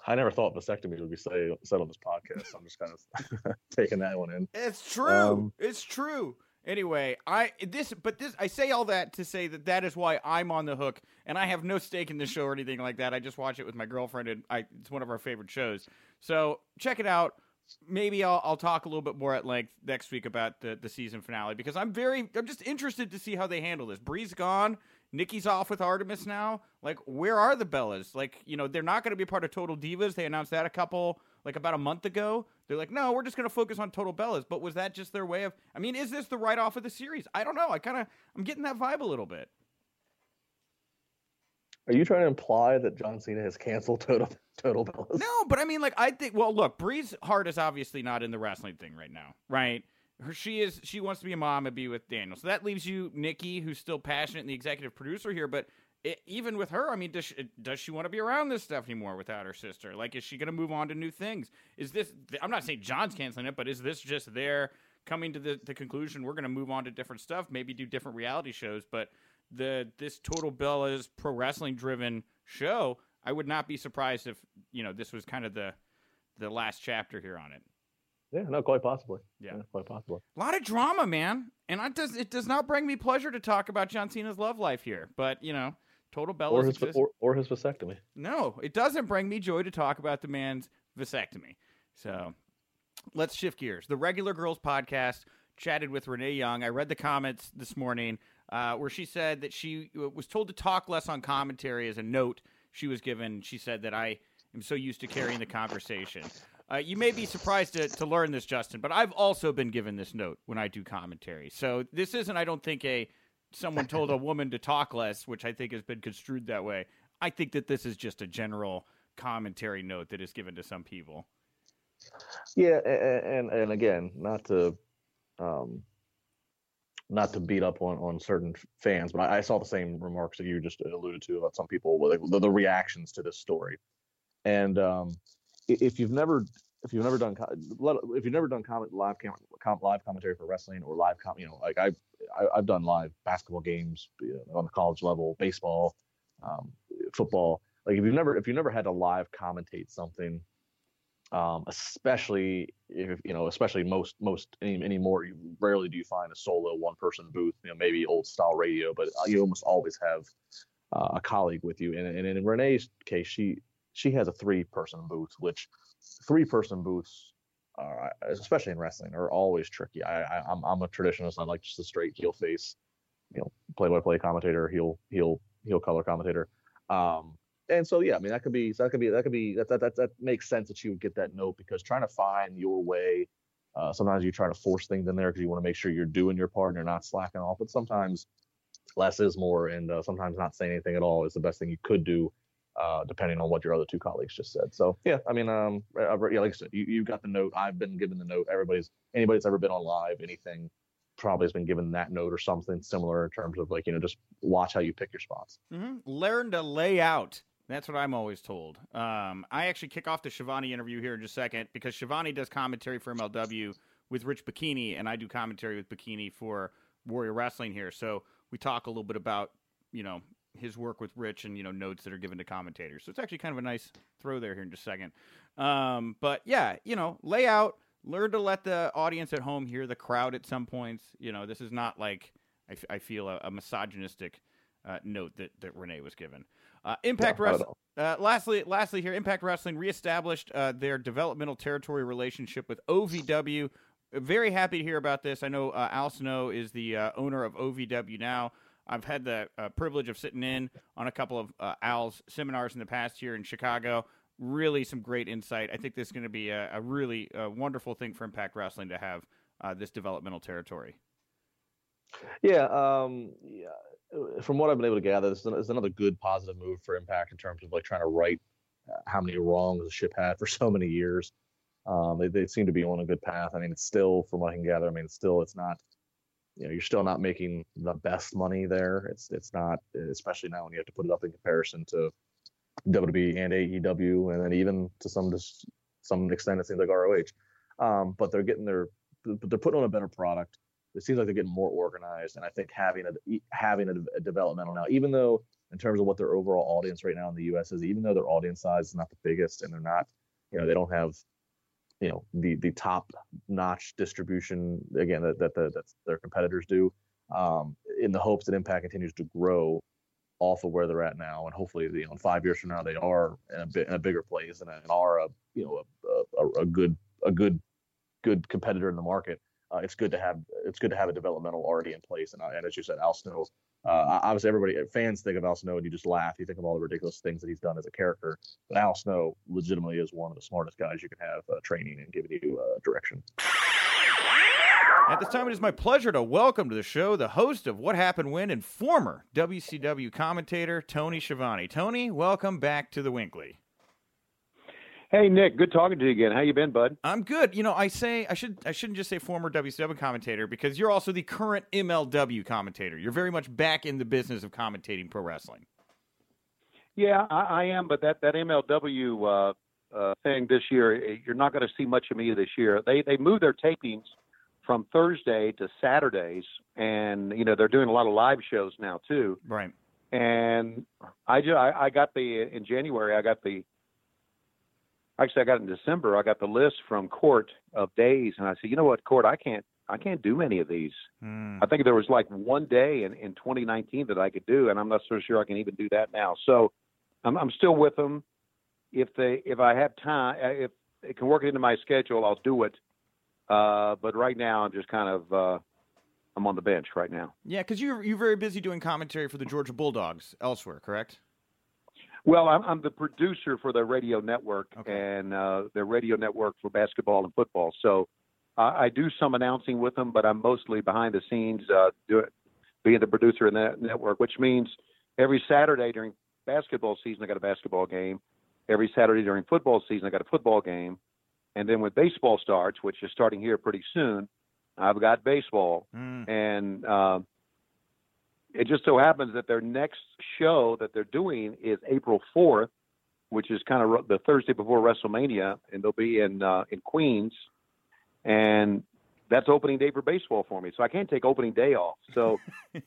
I never thought vasectomy would be said on this podcast. So I'm just kind of taking that one in. It's true. It's true. Anyway, I say all that to say that is why I'm on the hook, and I have no stake in the show or anything like that. I just watch it with my girlfriend, and it's one of our favorite shows. So check it out. Maybe I'll talk a little bit more at length next week about the season finale, because I'm just interested to see how they handle this. Bree's gone. Nikki's off with Artemis now. Like, where are the Bellas? Like, you know, they're not going to be part of Total Divas. They announced that about a month ago. They're like, no, we're just going to focus on Total Bellas. But was that just their way of, I mean, is this the write-off of the series? I don't know. I'm getting that vibe a little bit. Are you trying to imply that John Cena has canceled Total Bellas? No, but I mean, like, I think, well, look, Bree's heart is obviously not in the wrestling thing right now, right? She wants to be a mom and be with Daniel. So that leaves you Nikki, who's still passionate and the executive producer here. But even with her, I mean, does she want to be around this stuff anymore without her sister? Like, is she going to move on to new things? Is this? I'm not saying John's canceling it, but is this just their coming to the conclusion? We're going to move on to different stuff, maybe do different reality shows. But this Total Bellas pro wrestling driven show, I would not be surprised if, you know, this was kind of the last chapter here on it. Yeah, no, quite possibly. Yeah, quite possibly. A lot of drama, man. And it does not bring me pleasure to talk about John Cena's love life here. But, you know, Total Bellas or his vasectomy. No, it doesn't bring me joy to talk about the man's vasectomy. So let's shift gears. The Regular Girls Podcast chatted with Renee Young. I read the comments this morning where she said that she was told to talk less on commentary as a note she was given. She said that I am so used to carrying the conversation. You may be surprised to learn this, Justin, but I've also been given this note when I do commentary. So this isn't, I don't think, someone told a woman to talk less, which I think has been construed that way. I think that this is just a general commentary note that is given to some people. Yeah, and again, not to beat up on certain fans, but I saw the same remarks that you just alluded to about some people with the reactions to this story. And if you've never done live commentary for wrestling or live I've done live basketball games on the college level, baseball, football. Like if you've never had to live commentate something, especially most anymore, you rarely do you find a solo one person booth, maybe old style radio, but you almost always have a colleague with you. And in Renee's case, she has a 3-person booth, which 3-person booths are, especially in wrestling, are always tricky. I'm a traditionalist. I like just a straight heel face, play-by-play commentator, heel color commentator. And so, yeah, I mean, that makes sense that you would get that note, because trying to find your way, sometimes you try to force things in there because you want to make sure you're doing your part and you're not slacking off. But sometimes less is more, and sometimes not saying anything at all is the best thing you could do, depending on what your other two colleagues just said. So, yeah, I mean, like I said, you got the note. I've been given the note. Anybody that's ever been on live, anything, probably has been given that note or something similar in terms of just watch how you pick your spots. Mm-hmm. Learn to lay out. That's what I'm always told. I actually kick off the Schiavone interview here in just a second, because Schiavone does commentary for MLW with Rich Bikini, and I do commentary with Bikini for Warrior Wrestling here. So we talk a little bit about, his work with Rich and, notes that are given to commentators. So it's actually kind of a nice throw there here in just a second. But yeah, lay out, learn to let the audience at home hear the crowd at some points. This is not like, I feel a misogynistic note that Renee was given. Impact Wrestling. Lastly, here, Impact Wrestling reestablished their developmental territory relationship with OVW. Very happy to hear about this. I know Al Snow is the owner of OVW now. I've had the privilege of sitting in on a couple of Al's seminars in the past here in Chicago. Really, some great insight. I think this is going to be a really wonderful thing for Impact Wrestling to have this developmental territory. Yeah. Yeah. From what I've been able to gather, this is another good positive move for Impact in terms of trying to right how many wrongs the ship had for so many years. They seem to be on a good path. I mean, it's still, from what I can gather, it's not, you're still not making the best money there. It's not, especially now when you have to put it up in comparison to WWE and AEW, and then even to some extent, it seems like ROH. But they're putting on a better product. It seems like they're getting more organized, and I think having a developmental now, even though in terms of what their overall audience right now in the U.S. is, even though their audience size is not the biggest, and they're not, they don't have, the top notch distribution again that their competitors do. In the hopes that Impact continues to grow off of where they're at now, and hopefully, in 5 years from now, they are in a bigger place and are a good competitor in the market. It's good to have a developmental already in place, and as you said, Al Snow. Obviously, fans think of Al Snow and you just laugh. You think of all the ridiculous things that he's done as a character, but Al Snow legitimately is one of the smartest guys you can have training and giving you direction. At this time, it is my pleasure to welcome to the show the host of What Happened When and former WCW commentator Tony Schiavone. Tony, welcome back to the Winkley. Hey, Nick, good talking to you again. How you been, bud? I'm good. I shouldn't just say former WCW commentator, because you're also the current MLW commentator. You're very much back in the business of commentating pro wrestling. Yeah, I am, but that MLW thing this year, you're not going to see much of me this year. They moved their tapings from Thursday to Saturdays, and they're doing a lot of live shows now too. Right. And I got in December, I got the list from Court of days, and I said, you know what, Court, I can't do many of these. I think there was one day in 2019 that I could do, and I'm not so sure I can even do that now. So I'm still with them. If I have time, if it can work into my schedule, I'll do it. But right now I'm just kind of, I'm on the bench right now. Yeah. 'Cause you're very busy doing commentary for the Georgia Bulldogs elsewhere, correct? Well, I'm the producer for their radio network, okay, and their radio network for basketball and football. So I do some announcing with them, but I'm mostly behind the scenes being the producer in that network, which means every Saturday during basketball season, I got a basketball game. Every Saturday during football season, I got a football game. And then when baseball starts, which is starting here pretty soon, I've got baseball. And it just so happens that their next show that they're doing is April 4th, which is kind of the Thursday before WrestleMania, and they'll be in Queens. And that's opening day for baseball for me, so I can't take opening day off. So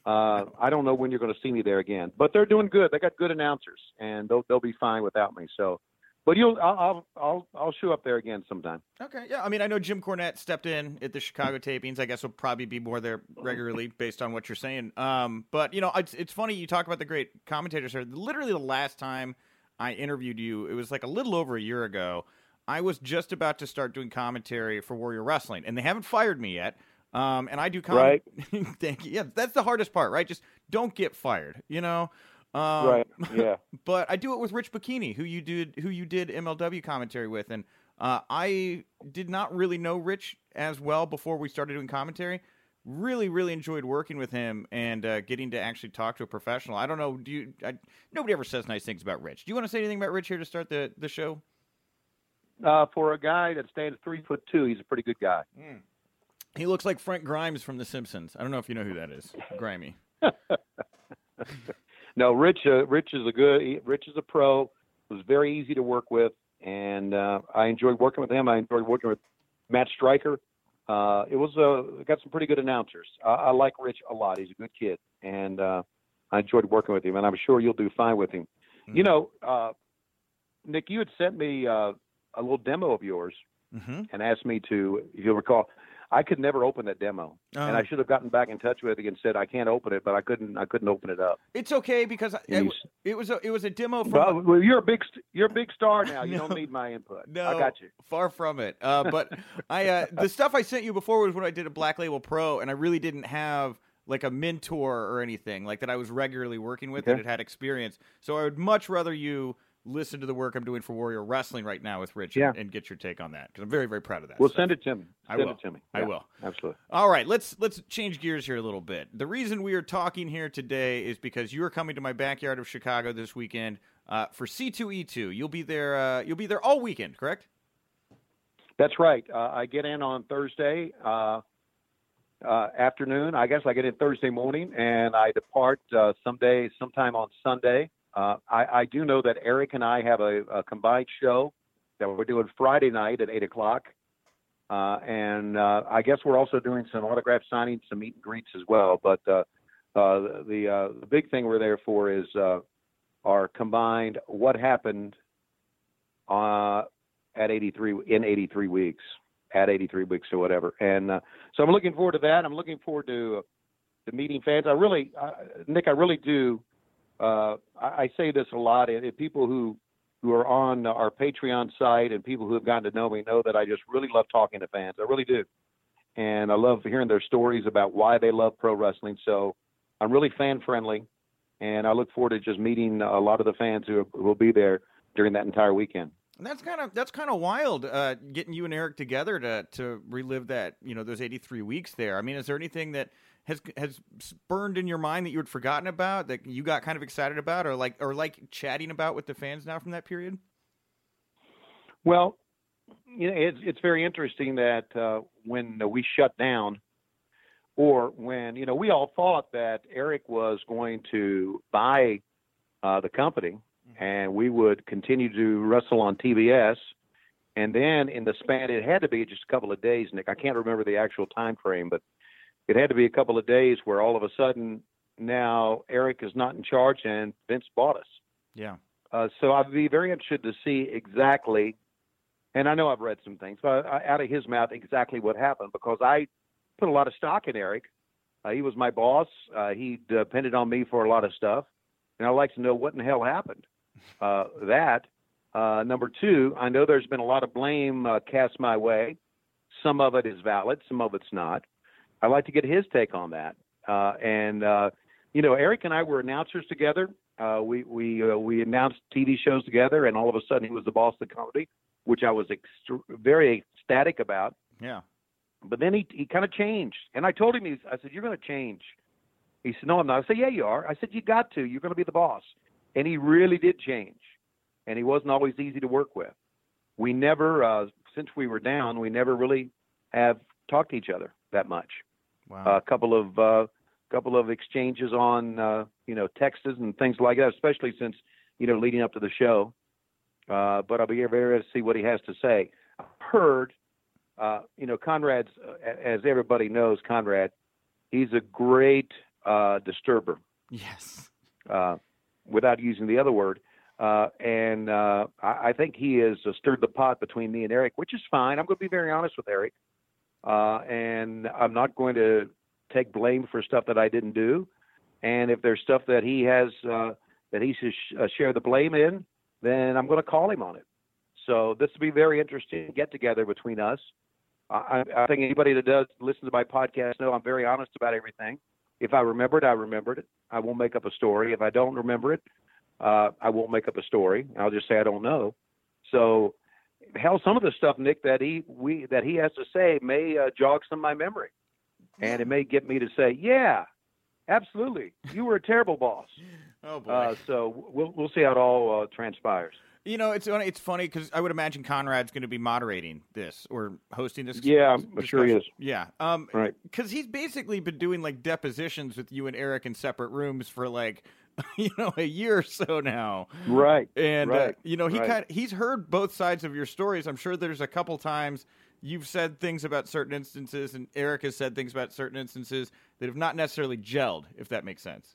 I don't know when you're going to see me there again. But they're doing good. They got good announcers, and they'll be fine without me. So, but I'll show up there again sometime. Okay, yeah. I mean, I know Jim Cornette stepped in at the Chicago tapings. I guess he'll probably be more there regularly based on what you're saying. But you know, it's funny you talk about the great commentators here. Literally, the last time I interviewed you, it was like a little over a year ago. I was just about to start doing commentary for Warrior Wrestling, and they haven't fired me yet. And I do commentary. Right. Thank you. Yeah, that's the hardest part, right? Just don't get fired, you know? Right, yeah. But I do it with Rich Bikini, who you did MLW commentary with. And I did not really know Rich as well before we started doing commentary. Really, really enjoyed working with him and getting to actually talk to a professional. I don't know. Nobody ever says nice things about Rich. Do you want to say anything about Rich here to start the show? For a guy that stands 3'2", he's a pretty good guy. Mm. He looks like Frank Grimes from The Simpsons. I don't know if you know who that is. Grimy. No, Rich is a pro. It was very easy to work with, and I enjoyed working with him. I enjoyed working with Matt Stryker. Got some pretty good announcers. I like Rich a lot. He's a good kid, and I enjoyed working with him. And I'm sure you'll do fine with him. Mm. You know, Nick, you had sent me a little demo of yours and asked me to, if you'll recall, I could never open that demo. And I should have gotten back in touch with you and said, I can't open it, but I couldn't open it up. It's okay because it was a demo. Well, you're a big star now. You don't need my input. No, I got you. Far from it. But I the stuff I sent you before was when I did a Black Label Pro, and I really didn't have like a mentor or anything like that I was regularly working with that had experience. So I would much rather you listen to the work I'm doing for Warrior Wrestling right now with Rich and get your take on that, because I'm very, very proud of that. Well, send it to me. Send it to me. Yeah, I will. Absolutely. All right, let's change gears here a little bit. The reason we are talking here today is because you are coming to my backyard of Chicago this weekend for C2E2. You'll be there. You'll be there all weekend, correct? That's right. I get in on Thursday afternoon. I guess I get in Thursday morning, and I depart sometime on Sunday. I do know that Eric and I have a combined show that we're doing Friday night at 8:00. And I guess we're also doing some autograph signings, some meet and greets as well. But the big thing we're there for is our combined What Happened at 83 weeks, at 83 weeks or whatever. And so I'm looking forward to that. I'm looking forward to the meeting fans. Nick, I really do. I say this a lot, and people who are on our Patreon site and people who have gotten to know me know that I just really love talking to fans. I really do. And I love hearing their stories about why they love pro wrestling. So I'm really fan friendly, and I look forward to just meeting a lot of the fans who will be there during that entire weekend. And that's kind of wild, getting you and Eric together to relive that, you know, those 83 weeks there. I mean, is there anything that has burned in your mind that you had forgotten about, that you got kind of excited about, or like chatting about with the fans now from that period? Well, you know, it's very interesting that when we shut down, or when, you know, we all thought that Eric was going to buy the company, and we would continue to wrestle on TBS. And then in the span, it had to be just a couple of days, Nick. I can't remember the actual time frame, but it had to be a couple of days where all of a sudden now Eric is not in charge and Vince bought us. Yeah. So I'd be very interested to see exactly, and I know I've read some things, but out of his mouth exactly what happened, because I put a lot of stock in Eric. He was my boss. He depended on me for a lot of stuff. And I'd like to know what in the hell happened. Number two, I know there's been a lot of blame cast my way. Some of it is valid, some of it's not. I'd like to get his take on that. You know, Eric and I were announcers together. We announced TV shows together, and all of a sudden he was the boss of the company, which I was very ecstatic about. Yeah. But then he kind of changed. And I told him, I said, you're going to change. He said, no, I'm not. I said, yeah, you are. I said, you got to. You're going to be the boss. And he really did change. And he wasn't always easy to work with. We never, since we were down, we never really have talked to each other that much. Wow. A couple of exchanges on, texts and things like that, especially since, leading up to the show. But I'll be very to see what he has to say. I've heard, Conrad's, as everybody knows, Conrad, he's a great disturber. Yes. Without using the other word. I think he has stirred the pot between me and Eric, which is fine. I'm going to be very honest with Eric. And I'm not going to take blame for stuff that I didn't do. And if there's stuff that he has, that he should share the blame in, then I'm going to call him on it. So this will be very interesting get together between us. I think anybody that does listen to my podcast know I'm very honest about everything. If I remember it, I remembered it. I won't make up a story. If I don't remember it, I won't make up a story. I'll just say I don't know. So, hell, some of the stuff, Nick, that he has to say may jog some of my memory, and it may get me to say, "Yeah, absolutely, you were a terrible boss." Oh boy! So we'll see how it all transpires. It's funny because I would imagine Conrad's going to be moderating this or hosting this. Yeah, I'm sure he is. Yeah, right. Because he's basically been doing like depositions with you and Eric in separate rooms for like a year or so now. Right. And he's heard both sides of your stories. I'm sure there's a couple times you've said things about certain instances, and Eric has said things about certain instances that have not necessarily gelled, if that makes sense.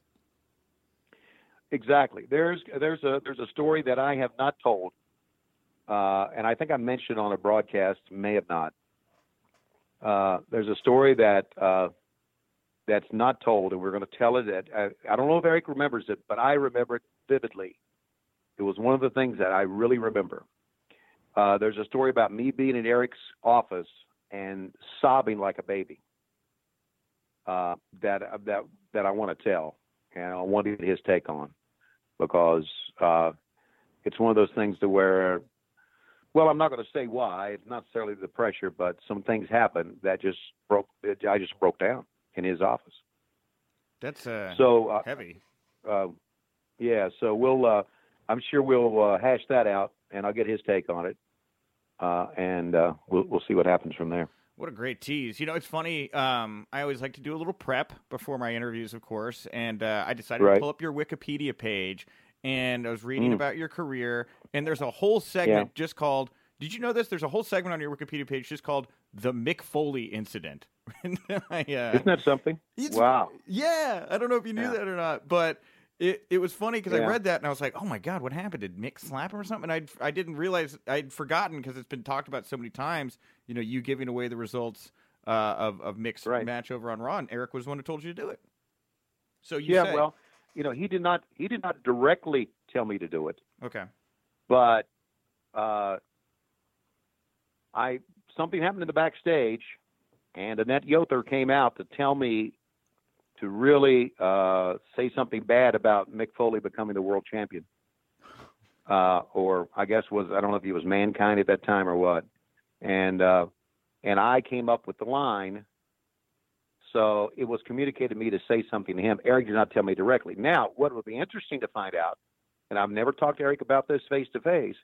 Exactly. There's a story that I have not told, and I think I mentioned on a broadcast, may have not. There's a story that's not told, and we're going to tell it. I don't know if Eric remembers it, but I remember it vividly. It was one of the things that I really remember. There's a story about me being in Eric's office and sobbing like a baby. That I want to tell, and I want to get his take on. Because it's one of those things to where, well, I'm not going to say why. It's not necessarily the pressure, but some things happened that I just broke down in his office. That's heavy. Yeah, so I'm sure we'll hash that out, and I'll get his take on it, and we'll see what happens from there. What a great tease. It's funny. I always like to do a little prep before my interviews, of course. And I decided to pull up your Wikipedia page, and I was reading about your career. And there's a whole segment just called, did you know this? There's a whole segment on your Wikipedia page just called The Mick Foley Incident. Isn't that something? Wow. Yeah. I don't know if you knew that or not, but it was funny because I read that and I was like, oh my God, what happened? Did Mick slap him or something? And I didn't realize, I'd forgotten because it's been talked about so many times, you giving away the results of Mick's match over on Raw, and Eric was the one who told you to do it. So he did not directly tell me to do it. Okay. But something happened in the backstage, and Annette Yother came out to tell me to really say something bad about Mick Foley becoming the world champion. Or I guess I don't know if he was Mankind at that time or what. And I came up with the line. So it was communicated to me to say something to him. Eric did not tell me directly. Now, what would be interesting to find out, and I've never talked to Eric about this face-to-face,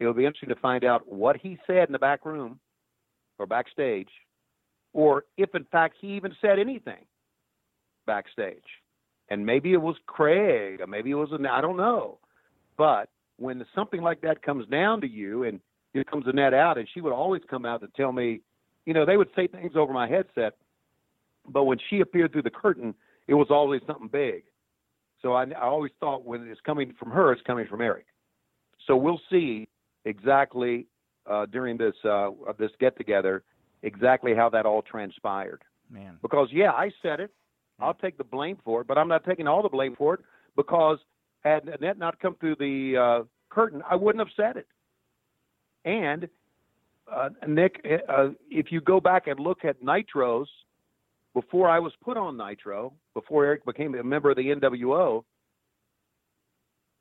it would be interesting to find out what he said in the back room or backstage, or if, in fact, he even said anything backstage. And maybe it was Craig, or maybe it was I don't know. But when something like that comes down to you, and here comes Annette out, and she would always come out to tell me, they would say things over my headset, but when she appeared through the curtain, it was always something big. So I always thought when it's coming from her, it's coming from Eric. So we'll see exactly during this get-together exactly how that all transpired. Man. Because, I said it. I'll take the blame for it, but I'm not taking all the blame for it, because had Annette not come through the curtain, I wouldn't have said it. And, Nick, if you go back and look at Nitros, before I was put on Nitro, before Eric became a member of the NWO,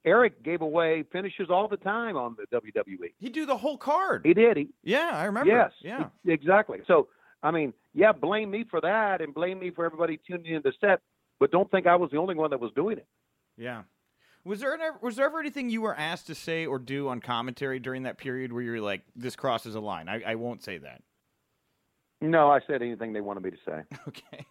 Eric gave away finishes all the time on the WWE. He'd do the whole card. He did. I remember. Yes. Yeah. Exactly. So, blame me for that, and blame me for everybody tuning in to set, but don't think I was the only one that was doing it. Yeah. Was there ever anything you were asked to say or do on commentary during that period where you're like, this crosses a line? I won't say that. No, I said anything they wanted me to say. Okay.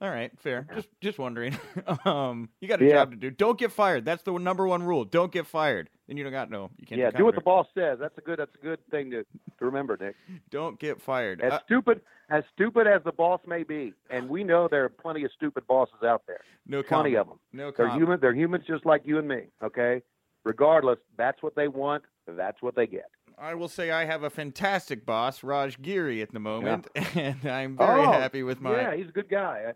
All right. Fair. Yeah. Just wondering. You got a job to do. Don't get fired. That's the number one rule. Don't get fired. Then you don't got no. You can't. Yeah. Do what the boss says. That's a good thing to remember, Nick. Don't get fired. As stupid as the boss may be, and we know there are plenty of stupid bosses out there. No comment. Plenty of them. No comment. They're humans just like you and me. Okay. Regardless, that's what they want. That's what they get. I will say I have a fantastic boss, Raj Giri, at the moment, and I'm very happy with my... Yeah, he's a good guy.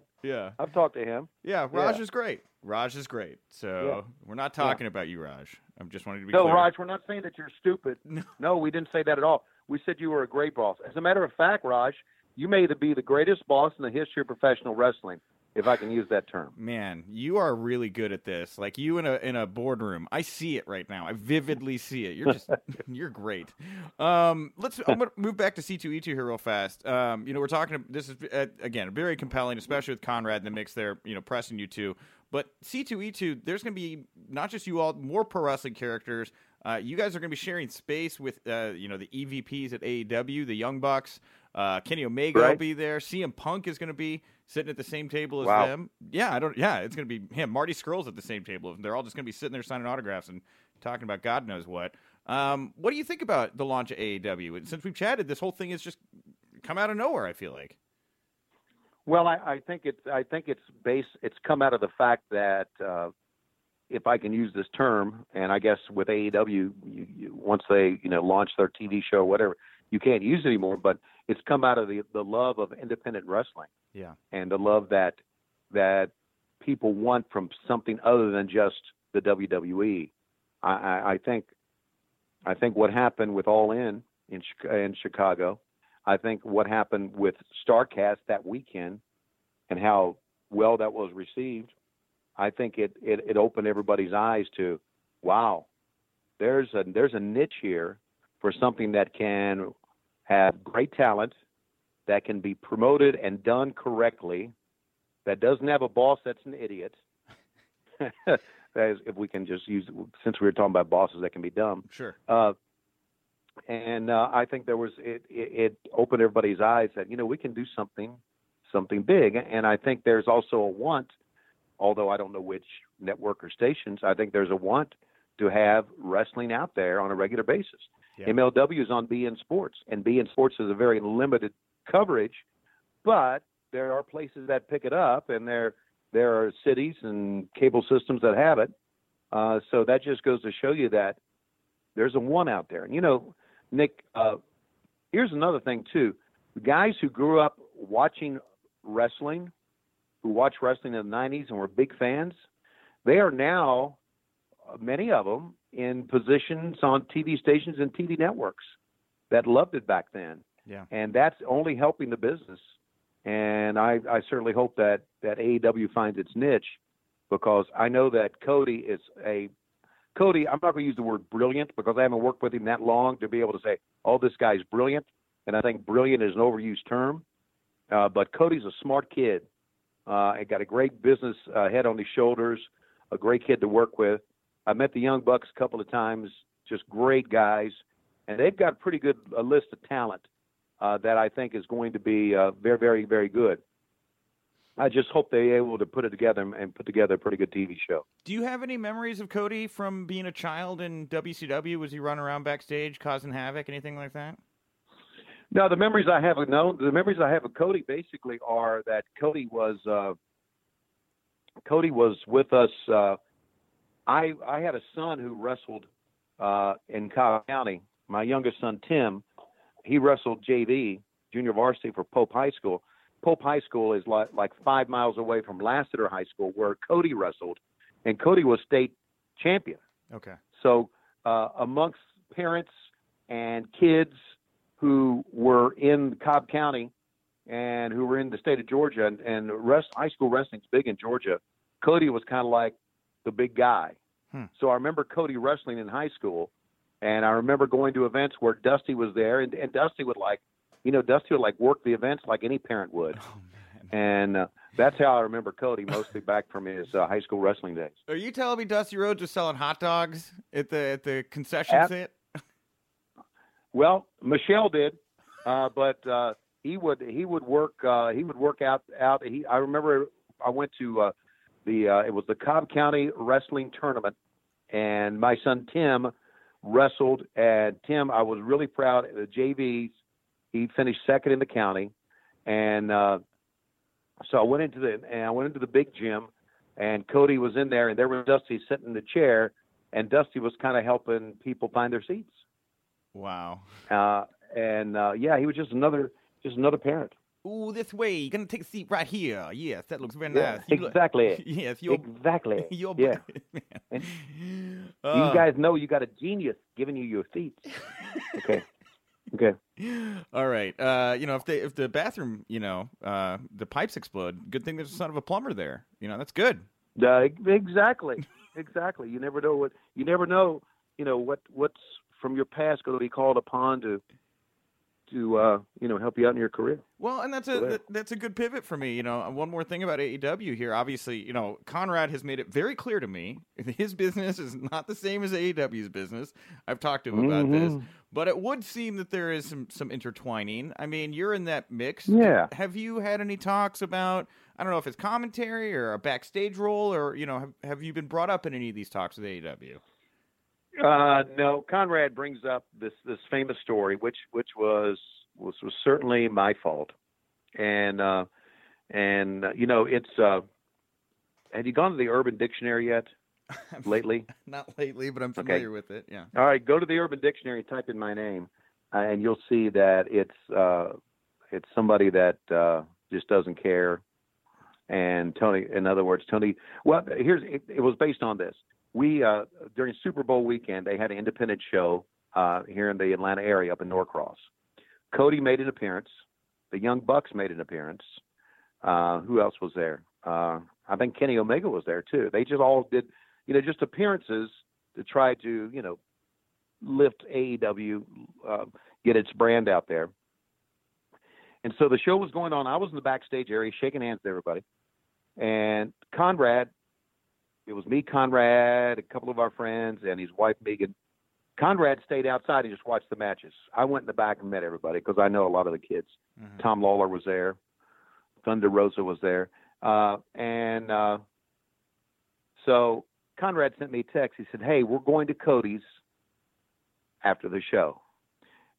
I've talked to him. Yeah, Raj is great. Raj is great. So we're not talking about you, Raj. I'm just wanting to be clear. No, Raj, we're not saying that you're stupid. No, we didn't say that at all. We said you were a great boss. As a matter of fact, Raj, you may be the greatest boss in the history of professional wrestling, if I can use that term. Man, you are really good at this. Like you in a boardroom. I see it right now. I vividly see it. You're just you're great. I'm going to move back to C2E2 here real fast. We're talking this is again, very compelling, especially with Conrad in the mix there, pressing you two. But C2E2, there's going to be not just you all, more pro wrestling characters. You guys are going to be sharing space with the EVPs at AEW, the Young Bucks. Kenny Omega will be there. CM Punk is going to be sitting at the same table as them. Yeah, it's going to be him. Marty Scurll's at the same table. They're all just going to be sitting there signing autographs and talking about God knows what. What do you think about the launch of AEW? And since we've chatted, this whole thing has just come out of nowhere, I feel like. Well, I think it's come out of the fact that if I can use this term, and I guess with AEW, once they launch their TV show, whatever, you can't use it anymore, but it's come out of the love of independent wrestling. Yeah. And the love that people want from something other than just the WWE. I think what happened with All in Chicago, I think what happened with StarCast that weekend and how well that was received, I think it opened everybody's eyes to, wow, there's a niche here for something that can have great talent, that can be promoted and done correctly, that doesn't have a boss that's an idiot. That is, if we can just use, since we were talking about bosses that can be dumb. Sure. I think there was it opened everybody's eyes that, we can do something big. And I think there's also a want, although I don't know which network or stations, I think there's a want to have wrestling out there on a regular basis. Yeah. MLW is on BN Sports, and BN Sports is a very limited coverage, but there are places that pick it up, and there are cities and cable systems that have it. So that just goes to show you that there's a one out there. And, Nick, here's another thing, too. Guys who grew up watching wrestling, who watched wrestling in the 90s and were big fans, they are now, many of them, in positions on TV stations and TV networks that loved it back then. Yeah. And that's only helping the business. And I certainly hope that AEW finds its niche, because I know that Cody, I'm not going to use the word brilliant because I haven't worked with him that long to be able to say, oh, this guy's brilliant. And I think brilliant is an overused term. But Cody's a smart kid. He got a great business head on his shoulders, a great kid to work with. I met the Young Bucks a couple of times, just great guys. And they've got a pretty good list of talent that I think is going to be very, very, very good. I just hope they're able to put it together and put together a pretty good TV show. Do you have any memories of Cody from being a child in WCW? Was he running around backstage causing havoc, anything like that? No, the memories I have of Cody basically are that Cody was with us. I had a son who wrestled in Cobb County. My youngest son, Tim, he wrestled JV, junior varsity, for Pope High School. Pope High School is like 5 miles away from Lassiter High School, where Cody wrestled, and Cody was state champion. Okay. So amongst parents and kids who were in Cobb County and who were in the state of Georgia, and high school wrestling's big in Georgia, Cody was kind of like the big guy. So I remember Cody wrestling in high school, and I remember going to events where Dusty was there, and Dusty would work the events like any parent would. Oh, and That's how I remember Cody, mostly back from his high school wrestling days. Are you telling me Dusty Rhodes was selling hot dogs at the concession stand? Well, Michelle did, but he would work out. I remember I went to it was the Cobb County Wrestling Tournament, and my son Tim wrestled. And Tim, I was really proud at the JVs. He finished second in the county, and so I went into the big gym, and Cody was in there, and there was Dusty sitting in the chair, and Dusty was kind of helping people find their seats. Wow. Yeah, he was just another parent. Ooh, this way. You're going to take a seat right here. Yes, that looks very nice. Exactly. Yes, exactly. Yeah. And you guys know you got a genius giving you your seats. Okay. Okay. All right. If the bathroom, the pipes explode, good thing there's a son of a plumber there. That's good. Exactly. Exactly. You never know what's from your past going to be called upon to help you out in your career. Well, and that's a good pivot for me. One more thing about AEW here. Obviously, Conrad has made it very clear to me his business is not the same as AEW's business. I've talked to him about this, but it would seem that there is some intertwining. I mean, you're in that mix. Yeah. Have you had any talks about, I don't know if it's commentary or a backstage role, or have you been brought up in any of these talks with AEW? No, Conrad brings up this famous story, which was certainly my fault, and it's. Have you gone to the Urban Dictionary yet? Lately? Not lately, but I'm familiar with it. Yeah. All right, go to the Urban Dictionary, type in my name, and you'll see that it's somebody that just doesn't care. And Tony, in other words, Well, it was based on this. We, during Super Bowl weekend, they had an independent show here in the Atlanta area up in Norcross. Cody made an appearance. The Young Bucks made an appearance. Who else was there? I think Kenny Omega was there, too. They just all did, just appearances to try to, lift AEW, get its brand out there. And so the show was going on. I was in the backstage area shaking hands with everybody. And Conrad... It was me, Conrad, a couple of our friends, and his wife, Megan. Conrad stayed outside and just watched the matches. I went in the back and met everybody because I know a lot of the kids. Mm-hmm. Tom Lawler was there. Thunder Rosa was there. So Conrad sent me a text. He said, hey, we're going to Cody's after the show.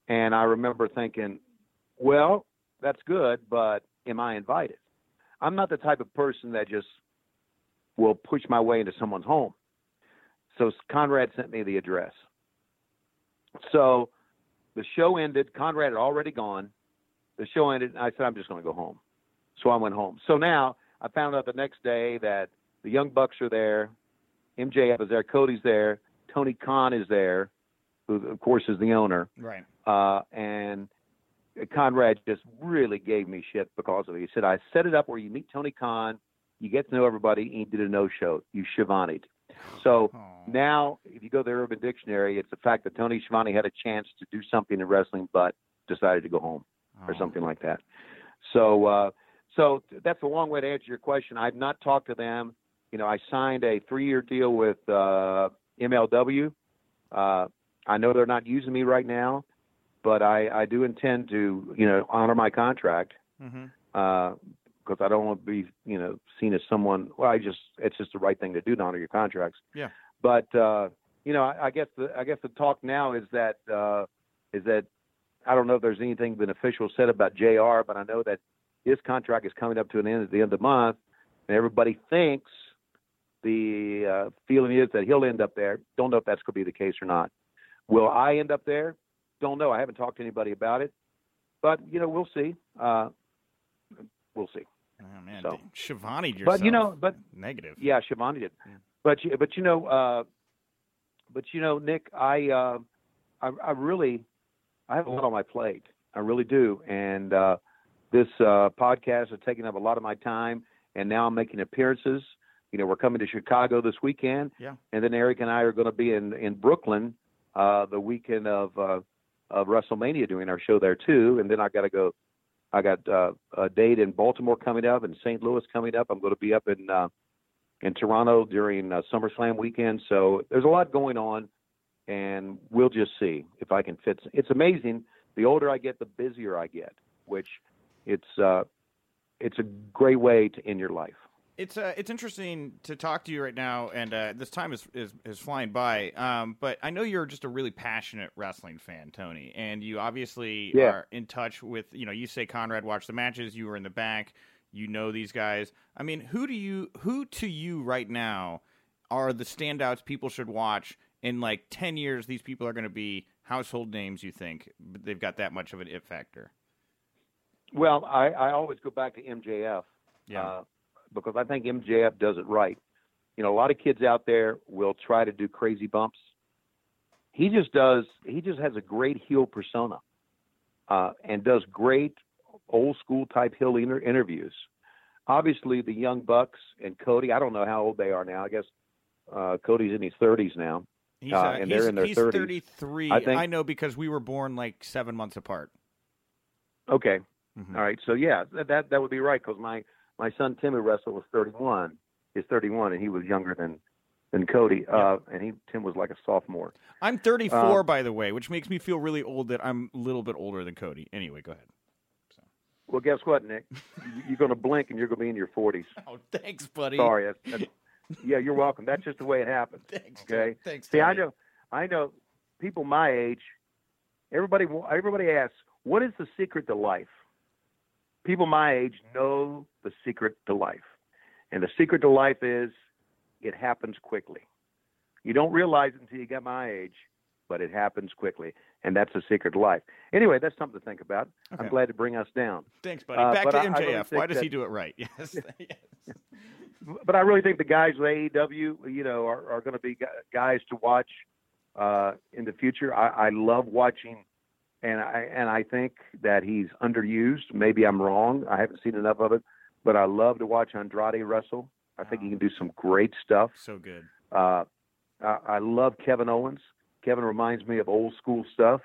And I remember thinking, well, that's good, but am I invited? I'm not the type of person that just will push my way into someone's home. So Conrad sent me the address. So the show ended. Conrad had already gone. The show ended, and I said, I'm just going to go home. So I went home. So now I found out the next day that the Young Bucks are there. MJF is there. Cody's there. Tony Khan is there, who, of course, is the owner. Right. And Conrad just really gave me shit because of it. He said, I set it up where you meet Tony Khan. You get to know everybody, and you did a no-show. You Schiavone'd. So now, if you go to the Urban Dictionary, it's the fact that Tony Schiavone had a chance to do something in wrestling, but decided to go home or something like that. So so that's a long way to answer your question. I've not talked to them. I signed a 3-year deal with MLW. I know they're not using me right now, but I do intend to, honor my contract. Mm-hmm. Because I don't want to be, seen as someone. Well, it's just the right thing to do to honor your contracts. Yeah. But I guess the talk now is that I don't know if there's anything beneficial said about JR, but I know that his contract is coming up to an end at the end of the month, and everybody thinks the feeling is that he'll end up there. Don't know if that's going to be the case or not. Will I end up there? Don't know. I haven't talked to anybody about it, but we'll see. We'll see. Oh, man. So, Schiavone yourself. But, negative. Yeah, Schiavone did. Yeah. But Nick, I have a lot on my plate. I really do. And this podcast is taking up a lot of my time, and now I'm making appearances. We're coming to Chicago this weekend. Yeah. And then Eric and I are going to be in Brooklyn the weekend of WrestleMania, doing our show there too. And then I got to go I got a date in Baltimore coming up, in St. Louis coming up. I'm going to be up in Toronto during SummerSlam weekend. So there's a lot going on, and we'll just see if I can fit. It's amazing. The older I get, the busier I get, which it's a great way to end your life. It's interesting to talk to you right now, and this time is flying by. But I know you're just a really passionate wrestling fan, Tony, and you obviously are in touch with, you say Conrad watched the matches, you were in the back, these guys. I mean, who to you right now are the standouts people should watch in like 10 years? These people are going to be household names, you think, but they've got that much of an it factor. Well, I always go back to MJF. Yeah. Because I think MJF does it right. A lot of kids out there will try to do crazy bumps. He just has a great heel persona and does great old school type heel interviews. Obviously, the Young Bucks and Cody, I don't know how old they are now. I guess Cody's in his 30s now. And they're in their 30s. He's 33. I know because we were born like 7 months apart. Okay. Mm-hmm. All right. So, yeah, that would be right because my son, Tim, who wrestled, was 31. He's 31, and he was younger than Cody. And Tim was like a sophomore. I'm 34, by the way, which makes me feel really old that I'm a little bit older than Cody. Anyway, go ahead. So. Well, guess what, Nick? You're going to blink, and you're going to be in your 40s. Oh, thanks, buddy. Sorry. Yeah, you're welcome. That's just the way it happens. Thanks, okay? Dude. Thanks, Tony. See, I know people my age, everybody asks, what is the secret to life? People my age know the secret to life. And the secret to life is it happens quickly. You don't realize it until you get my age, but it happens quickly. And that's the secret to life. Anyway, that's something to think about. Okay. I'm glad to bring us down. Thanks, buddy. Back to MJF. Why does he do it right? Yes. Yes. But I really think the guys with AEW, are going to be guys to watch in the future. I love watching. And I think that he's underused. Maybe I'm wrong. I haven't seen enough of it. But I love to watch Andrade wrestle. I think he can do some great stuff. So good. I love Kevin Owens. Kevin reminds me of old school stuff,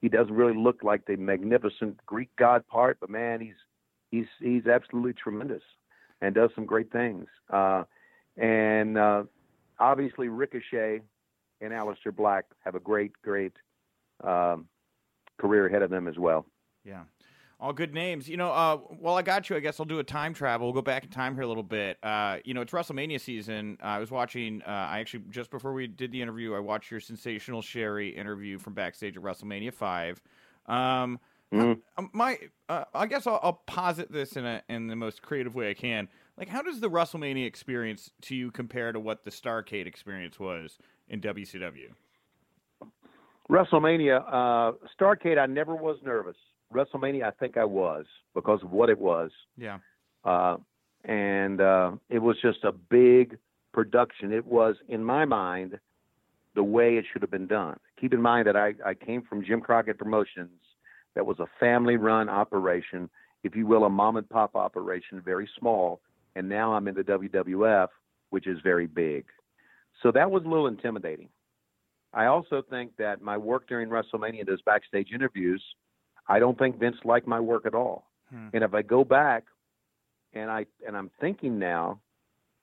He doesn't really look like the magnificent Greek god part, but, man, he's absolutely tremendous and does some great things. And obviously Ricochet and Aleister Black have a great, great career ahead of them as well. Yeah. All good names. While I got you, I guess I'll do a time travel. We'll go back in time here a little bit. It's WrestleMania season. I was watching, I actually, just before we did the interview, I watched your Sensational Sherry interview from backstage at WrestleMania 5. I guess I'll posit this in the most creative way I can. Like, how does the WrestleMania experience to you compare to what the Starrcade experience was in WCW? WrestleMania, Starrcade, I never was nervous. WrestleMania, I think I was because of what it was. Yeah. And it was just a big production. It was, in my mind, the way it should have been done. Keep in mind that I came from Jim Crockett Promotions. That was a family-run operation, if you will, a mom-and-pop operation, very small. And now I'm in the WWF, which is very big. So that was a little intimidating. I also think that my work during WrestleMania, those backstage interviews, I don't think Vince liked my work at all. Hmm. And if I go back and I'm thinking now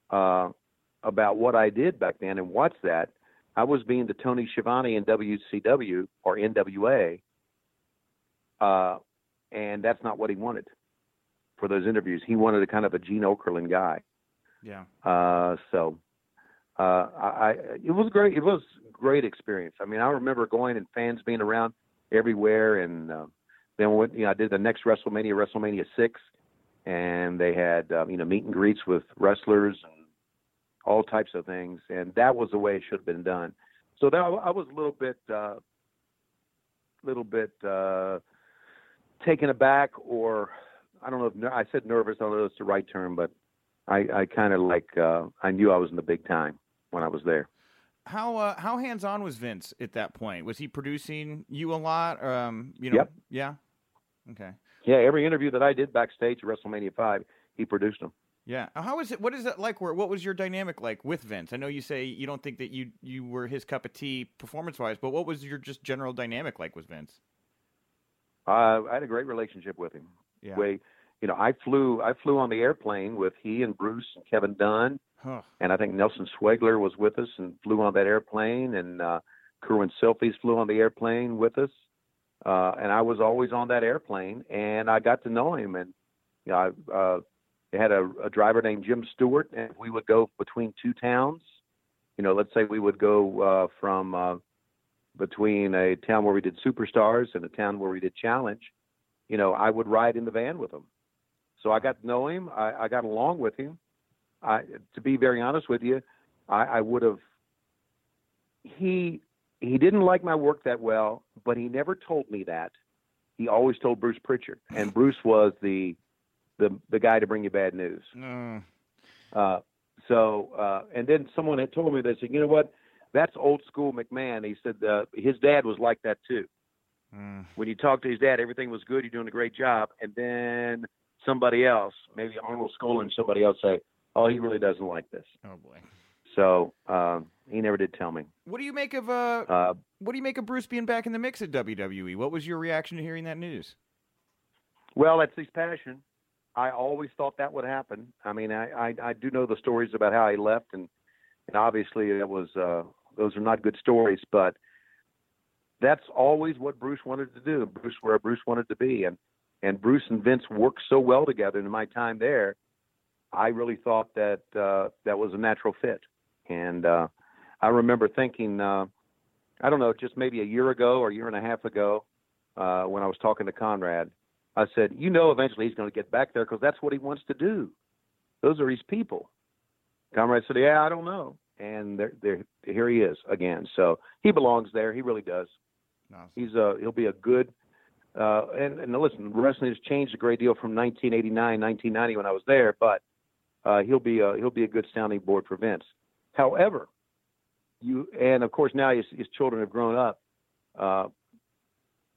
about what I did back then and watch that, I was being the Tony Schiavone in WCW or NWA, and that's not what he wanted for those interviews. He wanted a kind of a Gene Okerlund guy. Yeah. It was a great experience. I mean, I remember going and fans being around everywhere. And then I did the next WrestleMania 6, and they had, meet and greets with wrestlers and all types of things. And that was the way it should have been done. So that, I was a little bit taken aback, or I don't know if I said nervous. I don't know if it's the right term, but I kind of I knew I was in the big time when I was there. How hands-on was Vince at that point? Was he producing you a lot? Yep. Yeah? Okay. Yeah, every interview that I did backstage at WrestleMania 5, he produced them. Yeah. How is it? What is that like? What was your dynamic like with Vince? I know you say you don't think that you were his cup of tea performance-wise, but what was your just general dynamic like with Vince? I had a great relationship with him. Yeah. I flew on the airplane with he and Bruce and Kevin Dunn. Huh. And I think Nelson Swegler was with us and flew on that airplane. And Kerwin Selfies flew on the airplane with us. And I was always on that airplane. And I got to know him. And you know, I had a driver named Jim Stewart. And we would go between two towns. You know, let's say we would go from between a town where we did Superstars and a town where we did Challenge. You know, I would ride in the van with him. So I got to know him. I got along with him. To be very honest with you, I would have. He didn't like my work that well, but he never told me that. He always told Bruce Pritchard, and Bruce was the guy to bring you bad news. And then someone had told me, they said, you know what, that's old school McMahon. He said his dad was like that too. When you talked to his dad, everything was good. You're doing a great job, and then somebody else, maybe Arnold Skolin, somebody else say, oh, he really doesn't like this. Oh boy. So he never did tell me. What do you make of Bruce being back in the mix at WWE? What was your reaction to hearing that news? Well, that's his passion. I always thought that would happen. I mean, I do know the stories about how he left, and obviously it was those are not good stories, but that's always what Bruce wanted to do. Bruce, where Bruce wanted to be, and Bruce and Vince worked so well together. In my time there, I really thought that that was a natural fit. And I remember thinking, I don't know, just maybe a year ago or a year and a half ago when I was talking to Conrad, I said, you know, eventually he's going to get back there because that's what he wants to do. Those are his people. Conrad said, yeah, I don't know. And here he is again. So he belongs there. He really does. Nice. He'll be a good and listen, wrestling has changed a great deal from 1989, 1990 when I was there, but he'll be a good sounding board for Vince. However, and of course now his children have grown up,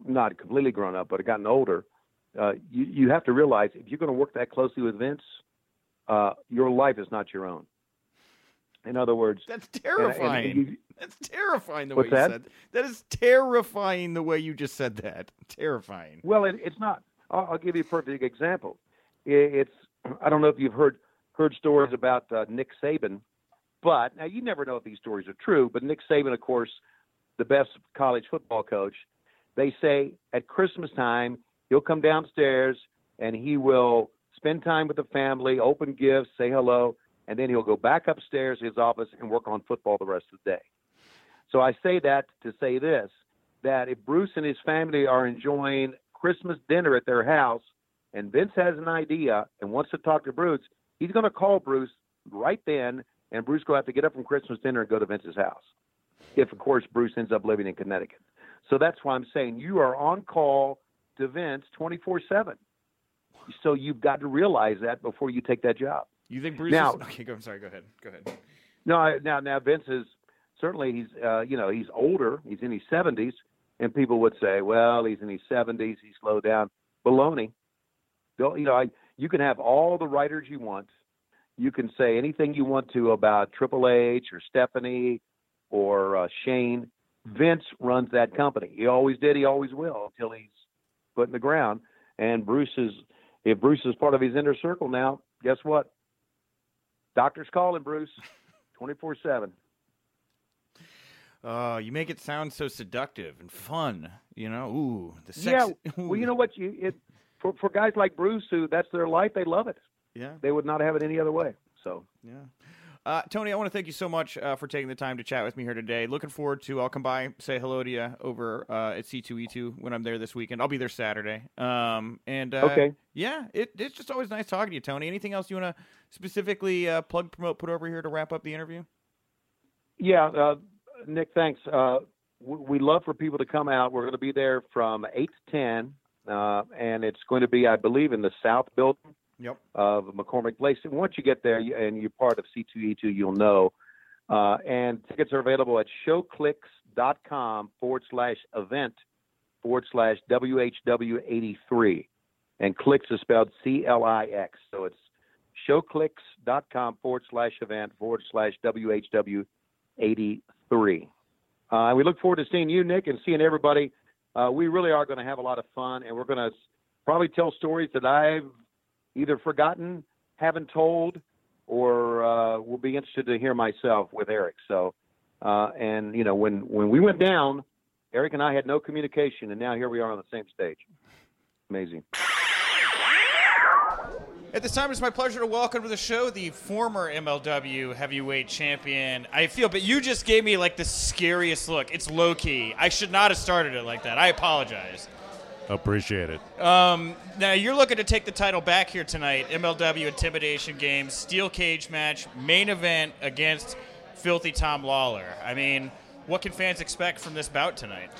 not completely grown up, but have gotten older. You have to realize if you're going to work that closely with Vince, your life is not your own. In other words, that's terrifying. That's terrifying the way you said that. That is terrifying the way you just said that. Terrifying. Well, it's not. I'll give you a perfect example. I don't know if you've heard stories about Nick Saban, but now you never know if these stories are true. But Nick Saban, of course, the best college football coach, they say at Christmas time he'll come downstairs and he will spend time with the family, open gifts, say hello. And then he'll go back upstairs to his office and work on football the rest of the day. So I say that to say this, that if Bruce and his family are enjoying Christmas dinner at their house and Vince has an idea and wants to talk to Bruce, he's going to call Bruce right then, and Bruce will have to get up from Christmas dinner and go to Vince's house. If, of course, Bruce ends up living in Connecticut. So that's why I'm saying you are on call to Vince 24/7. So you've got to realize that before you take that job. You think Bruce now, is... Okay, I'm sorry, go ahead. No, now Vince is... Certainly, he's older. He's in his 70s. And people would say, well, he's in his 70s. He slowed down. Baloney. You can have all the writers you want. You can say anything you want to about Triple H or Stephanie or Shane. Vince runs that company. He always did. He always will until he's put in the ground. And if Bruce is part of his inner circle now, guess what? Doctor's calling, Bruce, 24/7. You make it sound so seductive and fun, you know. Ooh, the sex. Yeah, well, you know what? For guys like Bruce, who that's their life, they love it. Yeah, they would not have it any other way. So yeah. Tony, I want to thank you so much for taking the time to chat with me here today. Looking forward to, I'll come by, say hello to you over at C2E2 when I'm there this weekend. I'll be there Saturday. Okay. Yeah, it's just always nice talking to you, Tony. Anything else you want to specifically plug, promote, put over here to wrap up the interview? Yeah, Nick, thanks. We love for people to come out. We're going to be there from 8 to 10, and it's going to be, I believe, in the South Building. Yep. Of McCormick Place. And once you get there and you're part of C2E2, you'll know. And tickets are available at showclicks.com/event/WHW83. And clicks is spelled CLIX. So it's showclicks.com/event/WHW83. We look forward to seeing you, Nick, and seeing everybody we really are going to have a lot of fun, and we're going to probably tell stories that I've either forgotten, haven't told, or will be interested to hear myself with Eric. So, and, you know, when we went down, Eric and I had no communication, and now here we are on the same stage. Amazing. At this time, it's my pleasure to welcome to the show the former MLW heavyweight champion. I feel, but you just gave me, like, the scariest look. It's Low Ki. I should not have started it like that. I apologize. Appreciate it. Now, you're looking to take the title back here tonight. MLW Intimidation Games, Steel Cage match, main event against Filthy Tom Lawler. I mean, what can fans expect from this bout tonight?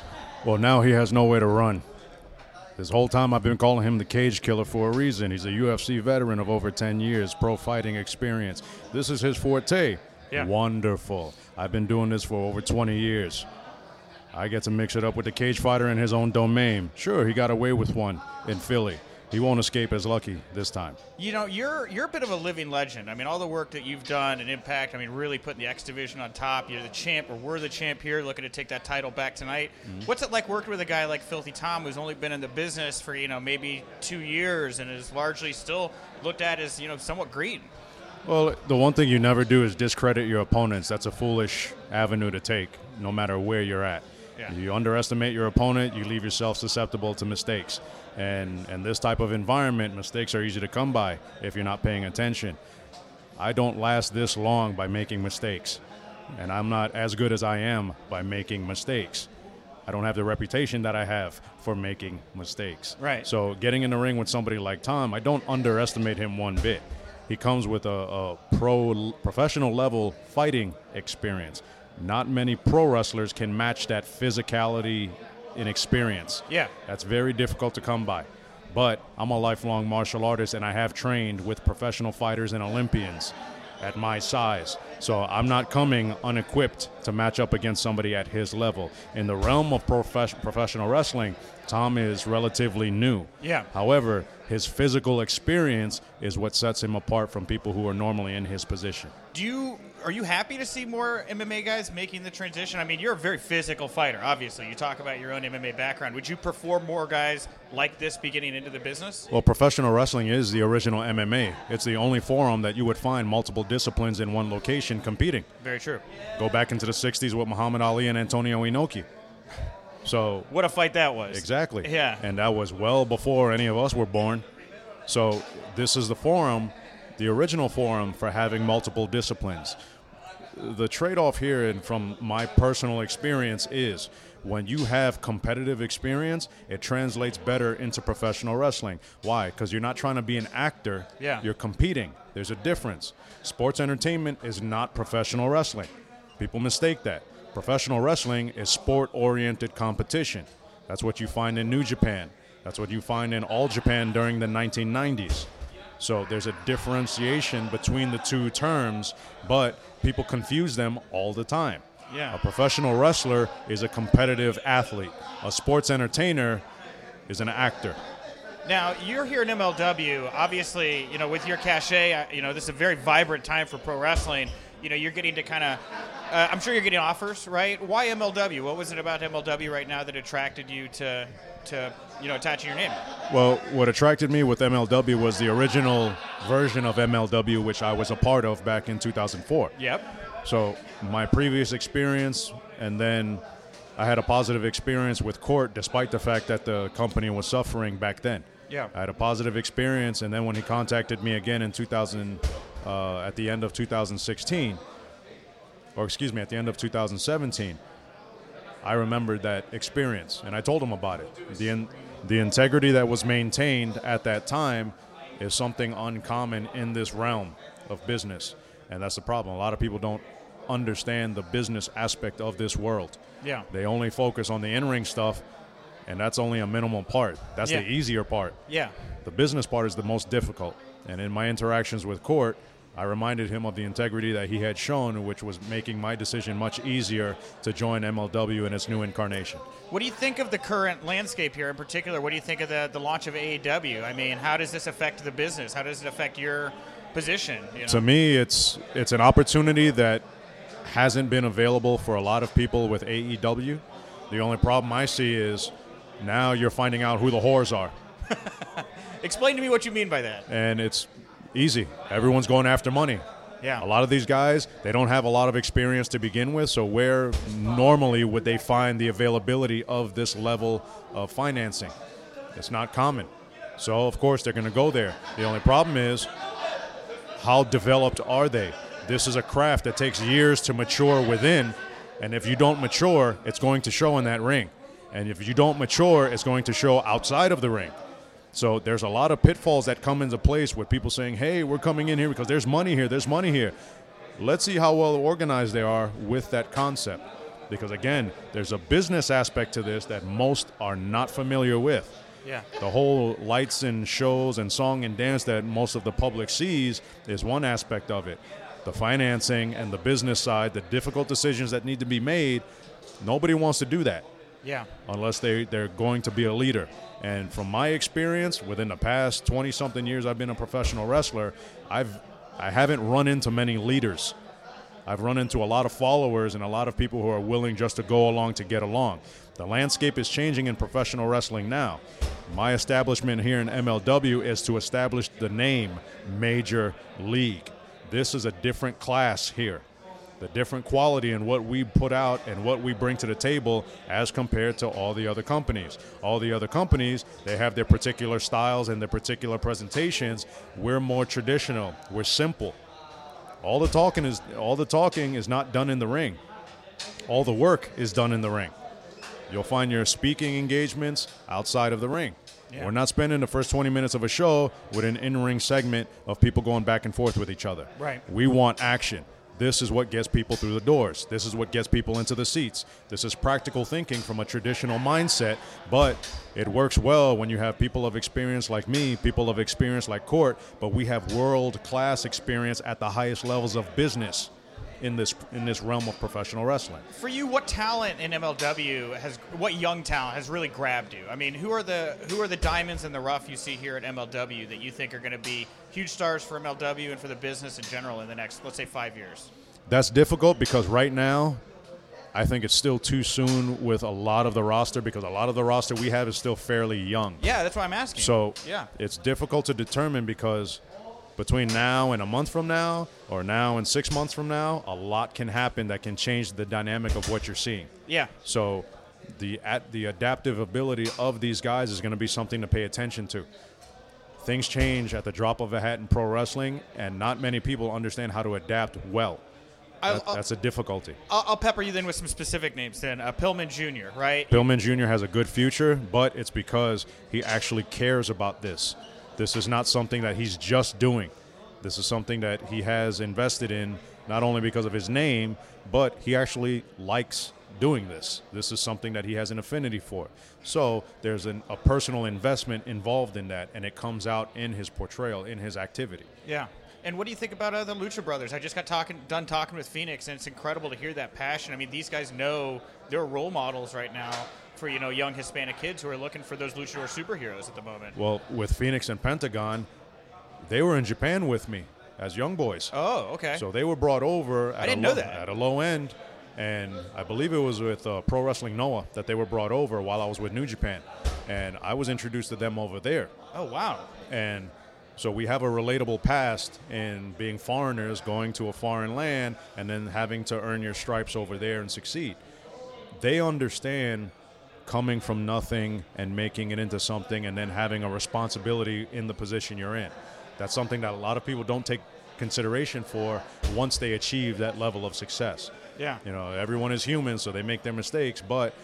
Well, now he has nowhere to run. This whole time I've been calling him the Cage Killer for a reason. He's a UFC veteran of over 10 years, pro fighting experience. This is his forte. Yeah. Wonderful. I've been doing this for over 20 years. I get to mix it up with the cage fighter in his own domain. Sure, he got away with one in Philly. He won't escape as Lucky this time. You know, you're a bit of a living legend. I mean, all the work that you've done in Impact, I mean, really putting the X Division on top. You're the champ, or we're the champ here, looking to take that title back tonight. Mm-hmm. What's it like working with a guy like Filthy Tom, who's only been in the business for, you know, maybe 2 years and is largely still looked at as, you know, somewhat green? Well, the one thing you never do is discredit your opponents. That's a foolish avenue to take, no matter where you're at. Yeah. You underestimate your opponent, you leave yourself susceptible to mistakes. And this type of environment, mistakes are easy to come by if you're not paying attention. I don't last this long by making mistakes, and I'm not as good as I am by making mistakes. I don't have the reputation that I have for making mistakes. Right. So getting in the ring with somebody like Tom, I don't underestimate him one bit. He comes with a professional level fighting experience. Not many pro wrestlers can match that physicality in experience. Yeah. That's very difficult to come by. But I'm a lifelong martial artist, and I have trained with professional fighters and Olympians at my size. So I'm not coming unequipped to match up against somebody at his level. In the realm of professional wrestling, Tom is relatively new. Yeah. However, his physical experience is what sets him apart from people who are normally in his position. Are you happy to see more MMA guys making the transition? I mean, you're a very physical fighter, obviously. You talk about your own MMA background. Would you prefer more guys like this be getting into the business? Well, professional wrestling is the original MMA. It's the only forum that you would find multiple disciplines in one location competing. Very true. Go back into the 60s with Muhammad Ali and Antonio Inoki. So what a fight that was. Exactly. Yeah. And that was well before any of us were born. So this is the forum, the original forum for having multiple disciplines. The trade-off here, and from my personal experience, is when you have competitive experience, it translates better into professional wrestling. Why? Because you're not trying to be an actor. Yeah. You're competing. There's a difference. Sports entertainment is not professional wrestling. People mistake that. Professional wrestling is sport-oriented competition. That's what you find in New Japan. That's what you find in All Japan during the 1990s. So there's a differentiation between the two terms, but people confuse them all the time. Yeah. A professional wrestler is a competitive athlete. A sports entertainer is an actor. Now, you're here in MLW. Obviously, you know, with your cachet, you know, this is a very vibrant time for pro wrestling. You know, you're getting to kind of I'm sure you're getting offers, right? Why MLW? What was it about MLW right now that attracted you to you know, attaching your name? Well, what attracted me with MLW was the original version of MLW, which I was a part of back in 2004. Yep. So my previous experience, and then I had a positive experience with Court, despite the fact that the company was suffering back then. Yeah. I had a positive experience, and then when he contacted me again in at the end of 2016, or excuse me, at the end of 2017, I remembered that experience, and I told him about it. The integrity that was maintained at that time is something uncommon in this realm of business, and that's the problem. A lot of people don't understand the business aspect of this world. Yeah. They only focus on the in-ring stuff, and that's only a minimal part. That's the easier part. Yeah. The business part is the most difficult, and in my interactions with Court, I reminded him of the integrity that he had shown, which was making my decision much easier to join MLW in its new incarnation. What do you think of the current landscape here in particular? What do you think of the launch of AEW? I mean, how does this affect the business? How does it affect your position? You know? To me, it's an opportunity that hasn't been available for a lot of people with AEW. The only problem I see is Now you're finding out who the whores are. Explain to me what you mean by that. And it's easy. Everyone's going after money. Yeah. A lot of these guys, they don't have a lot of experience to begin with, so where normally would they find the availability of this level of financing? It's not common. So, of course, they're going to go there. The only problem is, how developed are they? This is a craft that takes years to mature within, and if you don't mature, it's going to show in that ring. And if you don't mature, it's going to show outside of the ring. So there's a lot of pitfalls that come into place with people saying, hey, we're coming in here because there's money here, there's money here. Let's see how well organized they are with that concept. Because, again, there's a business aspect to this that most are not familiar with. Yeah. The whole lights and shows and song and dance that most of the public sees is one aspect of it. The financing and the business side, the difficult decisions that need to be made, nobody wants to do that. Yeah. Unless they're going to be a leader. And from my experience, within the past 20-something years I've been a professional wrestler, I haven't run into many leaders. I've run into a lot of followers and a lot of people who are willing just to go along to get along. The landscape is changing in professional wrestling now. My establishment here in MLW is to establish the name Major League. This is a different class here. The different quality in what we put out and what we bring to the table as compared to all the other companies. All the other companies, they have their particular styles and their particular presentations. We're more traditional. We're simple. All the talking is not done in the ring. All the work is done in the ring. You'll find your speaking engagements outside of the ring. Yeah. We're not spending the first 20 minutes of a show with an in-ring segment of people going back and forth with each other. Right. We want action. This is what gets people through the doors. This is what gets people into the seats. This is practical thinking from a traditional mindset, but it works well when you have people of experience like me, people of experience like Court, but we have world-class experience at the highest levels of business in this realm of professional wrestling. For you, what talent in MLW what young talent has really grabbed you? I mean, who are the diamonds in the rough you see here at MLW that you think are going to be huge stars for MLW and for the business in general in the next, let's say, 5 years? That's difficult because right now I think it's still too soon with a lot of the roster, because a lot of the roster we have is still fairly young. Yeah, that's why I'm asking. So yeah, it's difficult to determine because between now and a month from now, or now and 6 months from now, a lot can happen that can change the dynamic of what you're seeing. Yeah. So the adaptive ability of these guys is going to be something to pay attention to. Things change at the drop of a hat in pro wrestling, and not many people understand how to adapt well. That's a difficulty. I'll pepper you then with some specific names then. Pillman Jr., right? Pillman Jr. has a good future, but it's because he actually cares about this. This is not something that he's just doing. This is something that he has invested in, not only because of his name, but he actually likes doing this. This is something that he has an affinity for. So there's a personal investment involved in that, and it comes out in his portrayal, in his activity. Yeah. And what do you think about the Lucha Brothers? I just got done talking with Phoenix, and it's incredible to hear that passion. I mean, these guys know they're role models right now for, you know, young Hispanic kids who are looking for those luchador superheroes at the moment. Well, with Phoenix and Pentagon, they were in Japan with me as young boys. Oh, okay. So they were brought over at a low end, and I believe it was with Pro Wrestling Noah that they were brought over while I was with New Japan, and I was introduced to them over there. Oh, wow. And so we have a relatable past in being foreigners, going to a foreign land, and then having to earn your stripes over there and succeed. They understand coming from nothing and making it into something and then having a responsibility in the position you're in. That's something that a lot of people don't take consideration for once they achieve that level of success. Yeah. You know, everyone is human, so they make their mistakes, but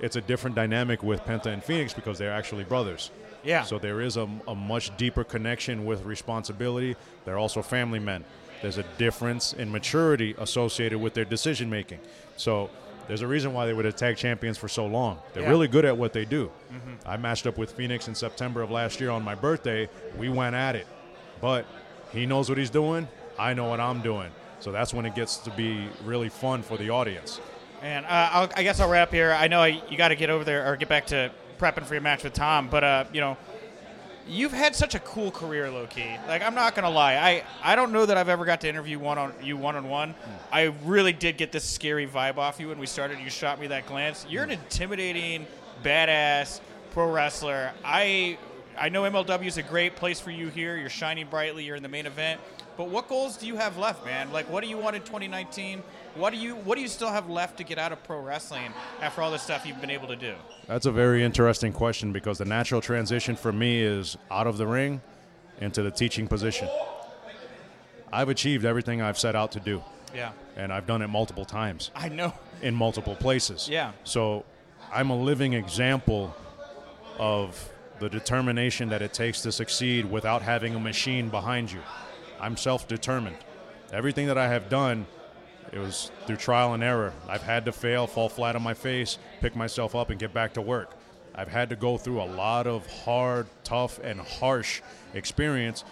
it's a different dynamic with Penta and Phoenix because they're actually brothers. Yeah. So there is a much deeper connection with responsibility. They're also family men. There's a difference in maturity associated with their decision making. So there's a reason why they were the tag champions for so long. They're really good at what they do. Mm-hmm. I matched up with Phoenix in September of last year on my birthday. We went at it. But he knows what he's doing. I know what I'm doing. So that's when it gets to be really fun for the audience. And I guess I'll wrap here. I know you got to get over there or get back to prepping for your match with Tom, but you've had such a cool career, Low Ki. Like, I'm not gonna lie, I don't know that I've ever got to interview one on one. I really did get this scary vibe off you when we started. You shot me that glance. You're an intimidating badass pro wrestler. I know MLW is a great place for you here. You're shining brightly. You're in the main event. But what goals do you have left, man? Like, what do you want in 2019? What do you still have left to get out of pro wrestling after all the stuff you've been able to do? That's a very interesting question, because the natural transition for me is out of the ring into the teaching position. I've achieved everything I've set out to do. Yeah. And I've done it multiple times. I know. In multiple places. Yeah. So I'm a living example of the determination that it takes to succeed without having a machine behind you. I'm self-determined. Everything that I have done, it was through trial and error. I've had to fail, fall flat on my face, pick myself up, and get back to work. I've had to go through a lot of hard, tough, and harsh experience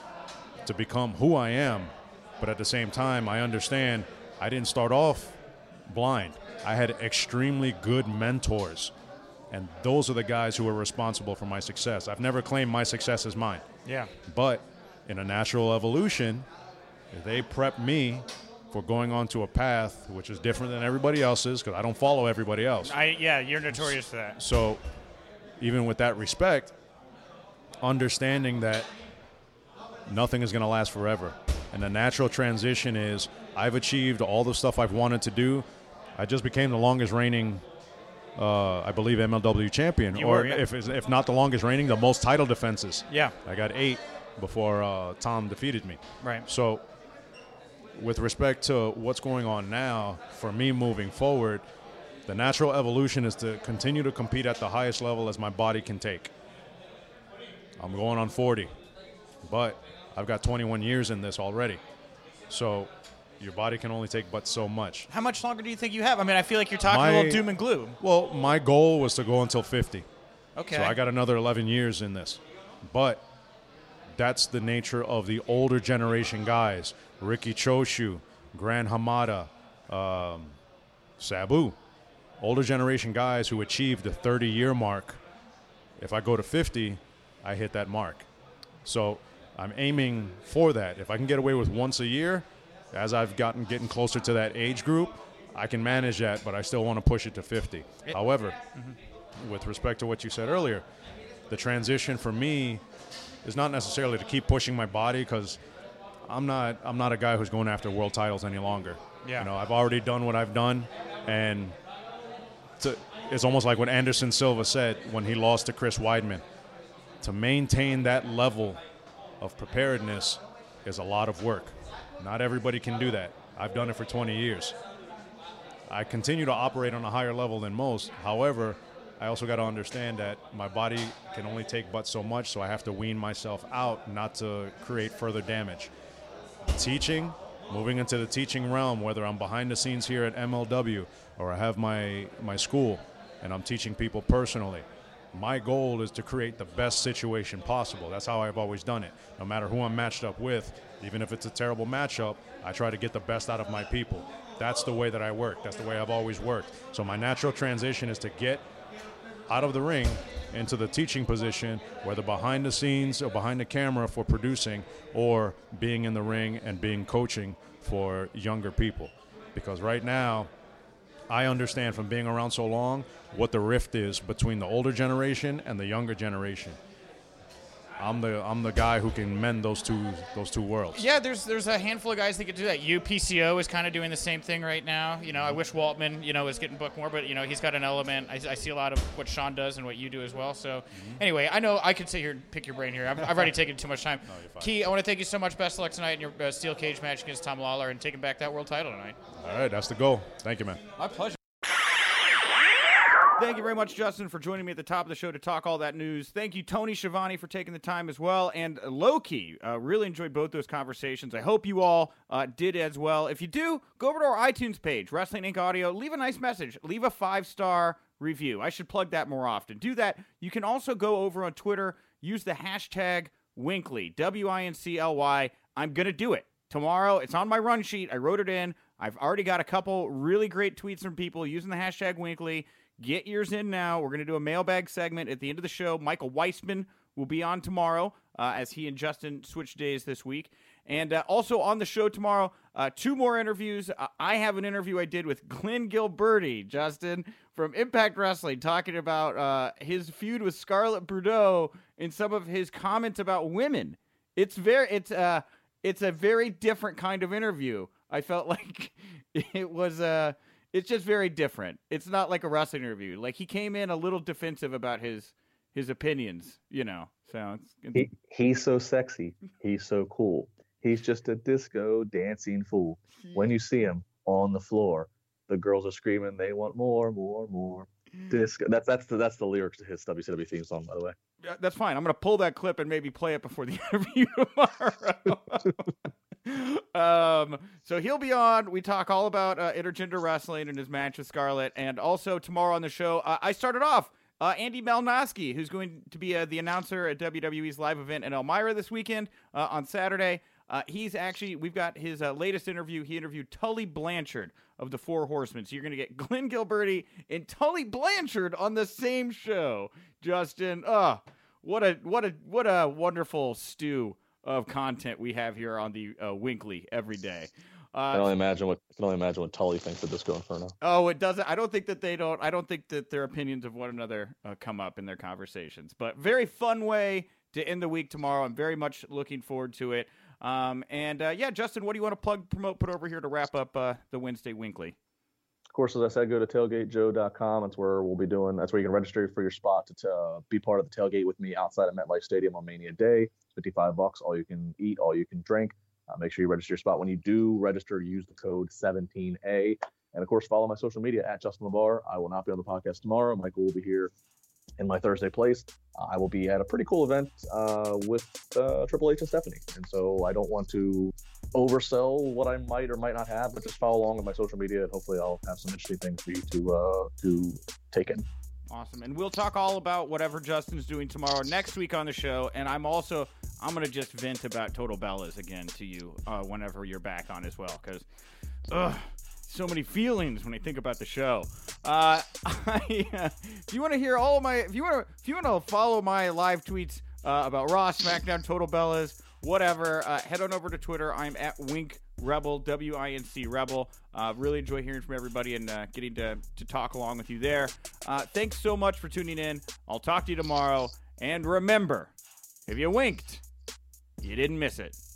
to become who I am. But at the same time, I understand I didn't start off blind. I had extremely good mentors, and those are the guys who are responsible for my success. I've never claimed my success is mine. Yeah. But in a natural evolution, they prepped me for going on to a path which is different than everybody else's, because I don't follow everybody else. Yeah, you're notorious for that. So even with that respect, understanding that nothing is going to last forever. And the natural transition is I've achieved all the stuff I've wanted to do. I just became the longest reigning, I believe, MLW champion. If not the longest reigning, the most title defenses. Yeah. I got 8 before Tom defeated me. Right. So with respect to what's going on now, for me moving forward, the natural evolution is to continue to compete at the highest level as my body can take. I'm going on 40, but I've got 21 years in this already. So your body can only take but so much. How much longer do you think you have? I mean, I feel like you're talking a little doom and gloom. Well, my goal was to go until 50. Okay. So I got another 11 years in this. But that's the nature of the older generation guys. Ricky Choshu, Gran Hamada, Sabu. Older generation guys who achieved the 30-year mark. If I go to 50, I hit that mark. So I'm aiming for that. If I can get away with once a year, as I've getting closer to that age group, I can manage that, but I still want to push it to 50. However, with respect to what you said earlier, the transition for me is not necessarily to keep pushing my body, because I'm not a guy who's going after world titles any longer. Yeah. You know, I've already done what I've done, and it's almost like what Anderson Silva said when he lost to Chris Weidman. To maintain that level of preparedness is a lot of work. Not everybody can do that. I've done it for 20 years. I continue to operate on a higher level than most. However, I also got to understand that my body can only take but so much, so I have to wean myself out not to create further damage. Teaching, moving into the teaching realm, whether I'm behind the scenes here at MLW or I have my school and I'm teaching people personally, my goal is to create the best situation possible. That's how I've always done it. No matter who I'm matched up with, even if it's a terrible matchup, I try to get the best out of my people. That's the way that I work. That's the way I've always worked. So my natural transition is to get out of the ring into the teaching position, whether behind the scenes or behind the camera for producing, or being in the ring and being coaching for younger people. Because right now, I understand from being around so long what the rift is between the older generation and the younger generation. I'm the guy who can mend those two worlds. Yeah, there's a handful of guys that can do that. UPCO is kind of doing the same thing right now. You know, I wish Waltman, you know, was getting booked more, but you know, he's got an element. I see a lot of what Sean does and what you do as well. So Anyway, I know I could sit here and pick your brain here. I've already taken too much time. No, you're fine. Ki, I want to thank you so much. Best of luck tonight in your steel cage match against Tom Lawler and taking back that world title tonight. All right, that's the goal. Thank you, man. My pleasure. Thank you very much, Justin, for joining me at the top of the show to talk all that news. Thank you, Tony Schiavone, for taking the time as well. And Low Ki, really enjoyed both those conversations. I hope you all did as well. If you do, go over to our iTunes page, Wrestling Inc. Audio. Leave a nice message. Leave a 5-star review. I should plug that more often. Do that. You can also go over on Twitter. Use the hashtag Winkly, W-I-N-C-L-Y. I'm going to do it tomorrow. It's on my run sheet. I wrote it in. I've already got a couple really great tweets from people using the hashtag Winkly. Get yours in now. We're going to do a mailbag segment at the end of the show. Michael Weissman will be on tomorrow as he and Justin switch days this week. And also on the show tomorrow, 2 more interviews. I have an interview I did with Glenn Gilberti, Justin, from Impact Wrestling talking about his feud with Scarlett Bordeaux and some of his comments about women. It's a very different kind of interview. I felt like it was it's just very different. It's not like a wrestling interview. Like, he came in a little defensive about his opinions, you know. So he's so sexy. He's so cool. He's just a disco dancing fool. When you see him on the floor, the girls are screaming, they want more, more, more. Disco. That's the lyrics to his WCW theme song, by the way. Yeah, that's fine. I'm going to pull that clip and maybe play it before the interview tomorrow. So he'll be on. We talk all about intergender wrestling and his match with Scarlett. And also tomorrow on the show, I started off Andy Malnoski, who's going to be the announcer at WWE's live event in Elmira this weekend on Saturday. We've got his latest interview. He interviewed Tully Blanchard of the Four Horsemen. So you're going to get Glenn Gilberti and Tully Blanchard on the same show. Justin, what a wonderful stew of content we have here on the Winkley every day. I can only imagine what Tully thinks of Disco Inferno. Oh, it doesn't. I don't think that their opinions of one another come up in their conversations. But very fun way to end the week tomorrow. I'm very much looking forward to it. Justin, what do you want to plug, promote, put over here to wrap up the Wednesday Winkley? Of course, as I said, go to tailgatejoe.com. That's where you can register for your spot to be part of the tailgate with me outside of MetLife Stadium on Mania Day. $55, all you can eat, all you can drink. Make sure you register your spot. When you do register, use the code 17A. And, of course, follow my social media at Justin Labar. I will not be on the podcast tomorrow. Michael will be here in my Thursday place. I will be at a pretty cool event with Triple H and Stephanie. And so I don't want to oversell what I might or might not have, but just follow along with my social media, and hopefully I'll have some interesting things for you to take in. Awesome. And we'll talk all about whatever Justin's doing tomorrow next week on the show. And I'm going to just vent about Total Bellas again to you whenever you're back on as well, because so many feelings when I think about the show. If you want to follow my live tweets about Raw, SmackDown, Total Bellas, whatever, head on over to Twitter. I'm at Wink Rebel, WINC Rebel. Really enjoy hearing from everybody and getting to talk along with you there. Thanks so much for tuning in. I'll talk to you tomorrow. And remember, if you winked, you didn't miss it.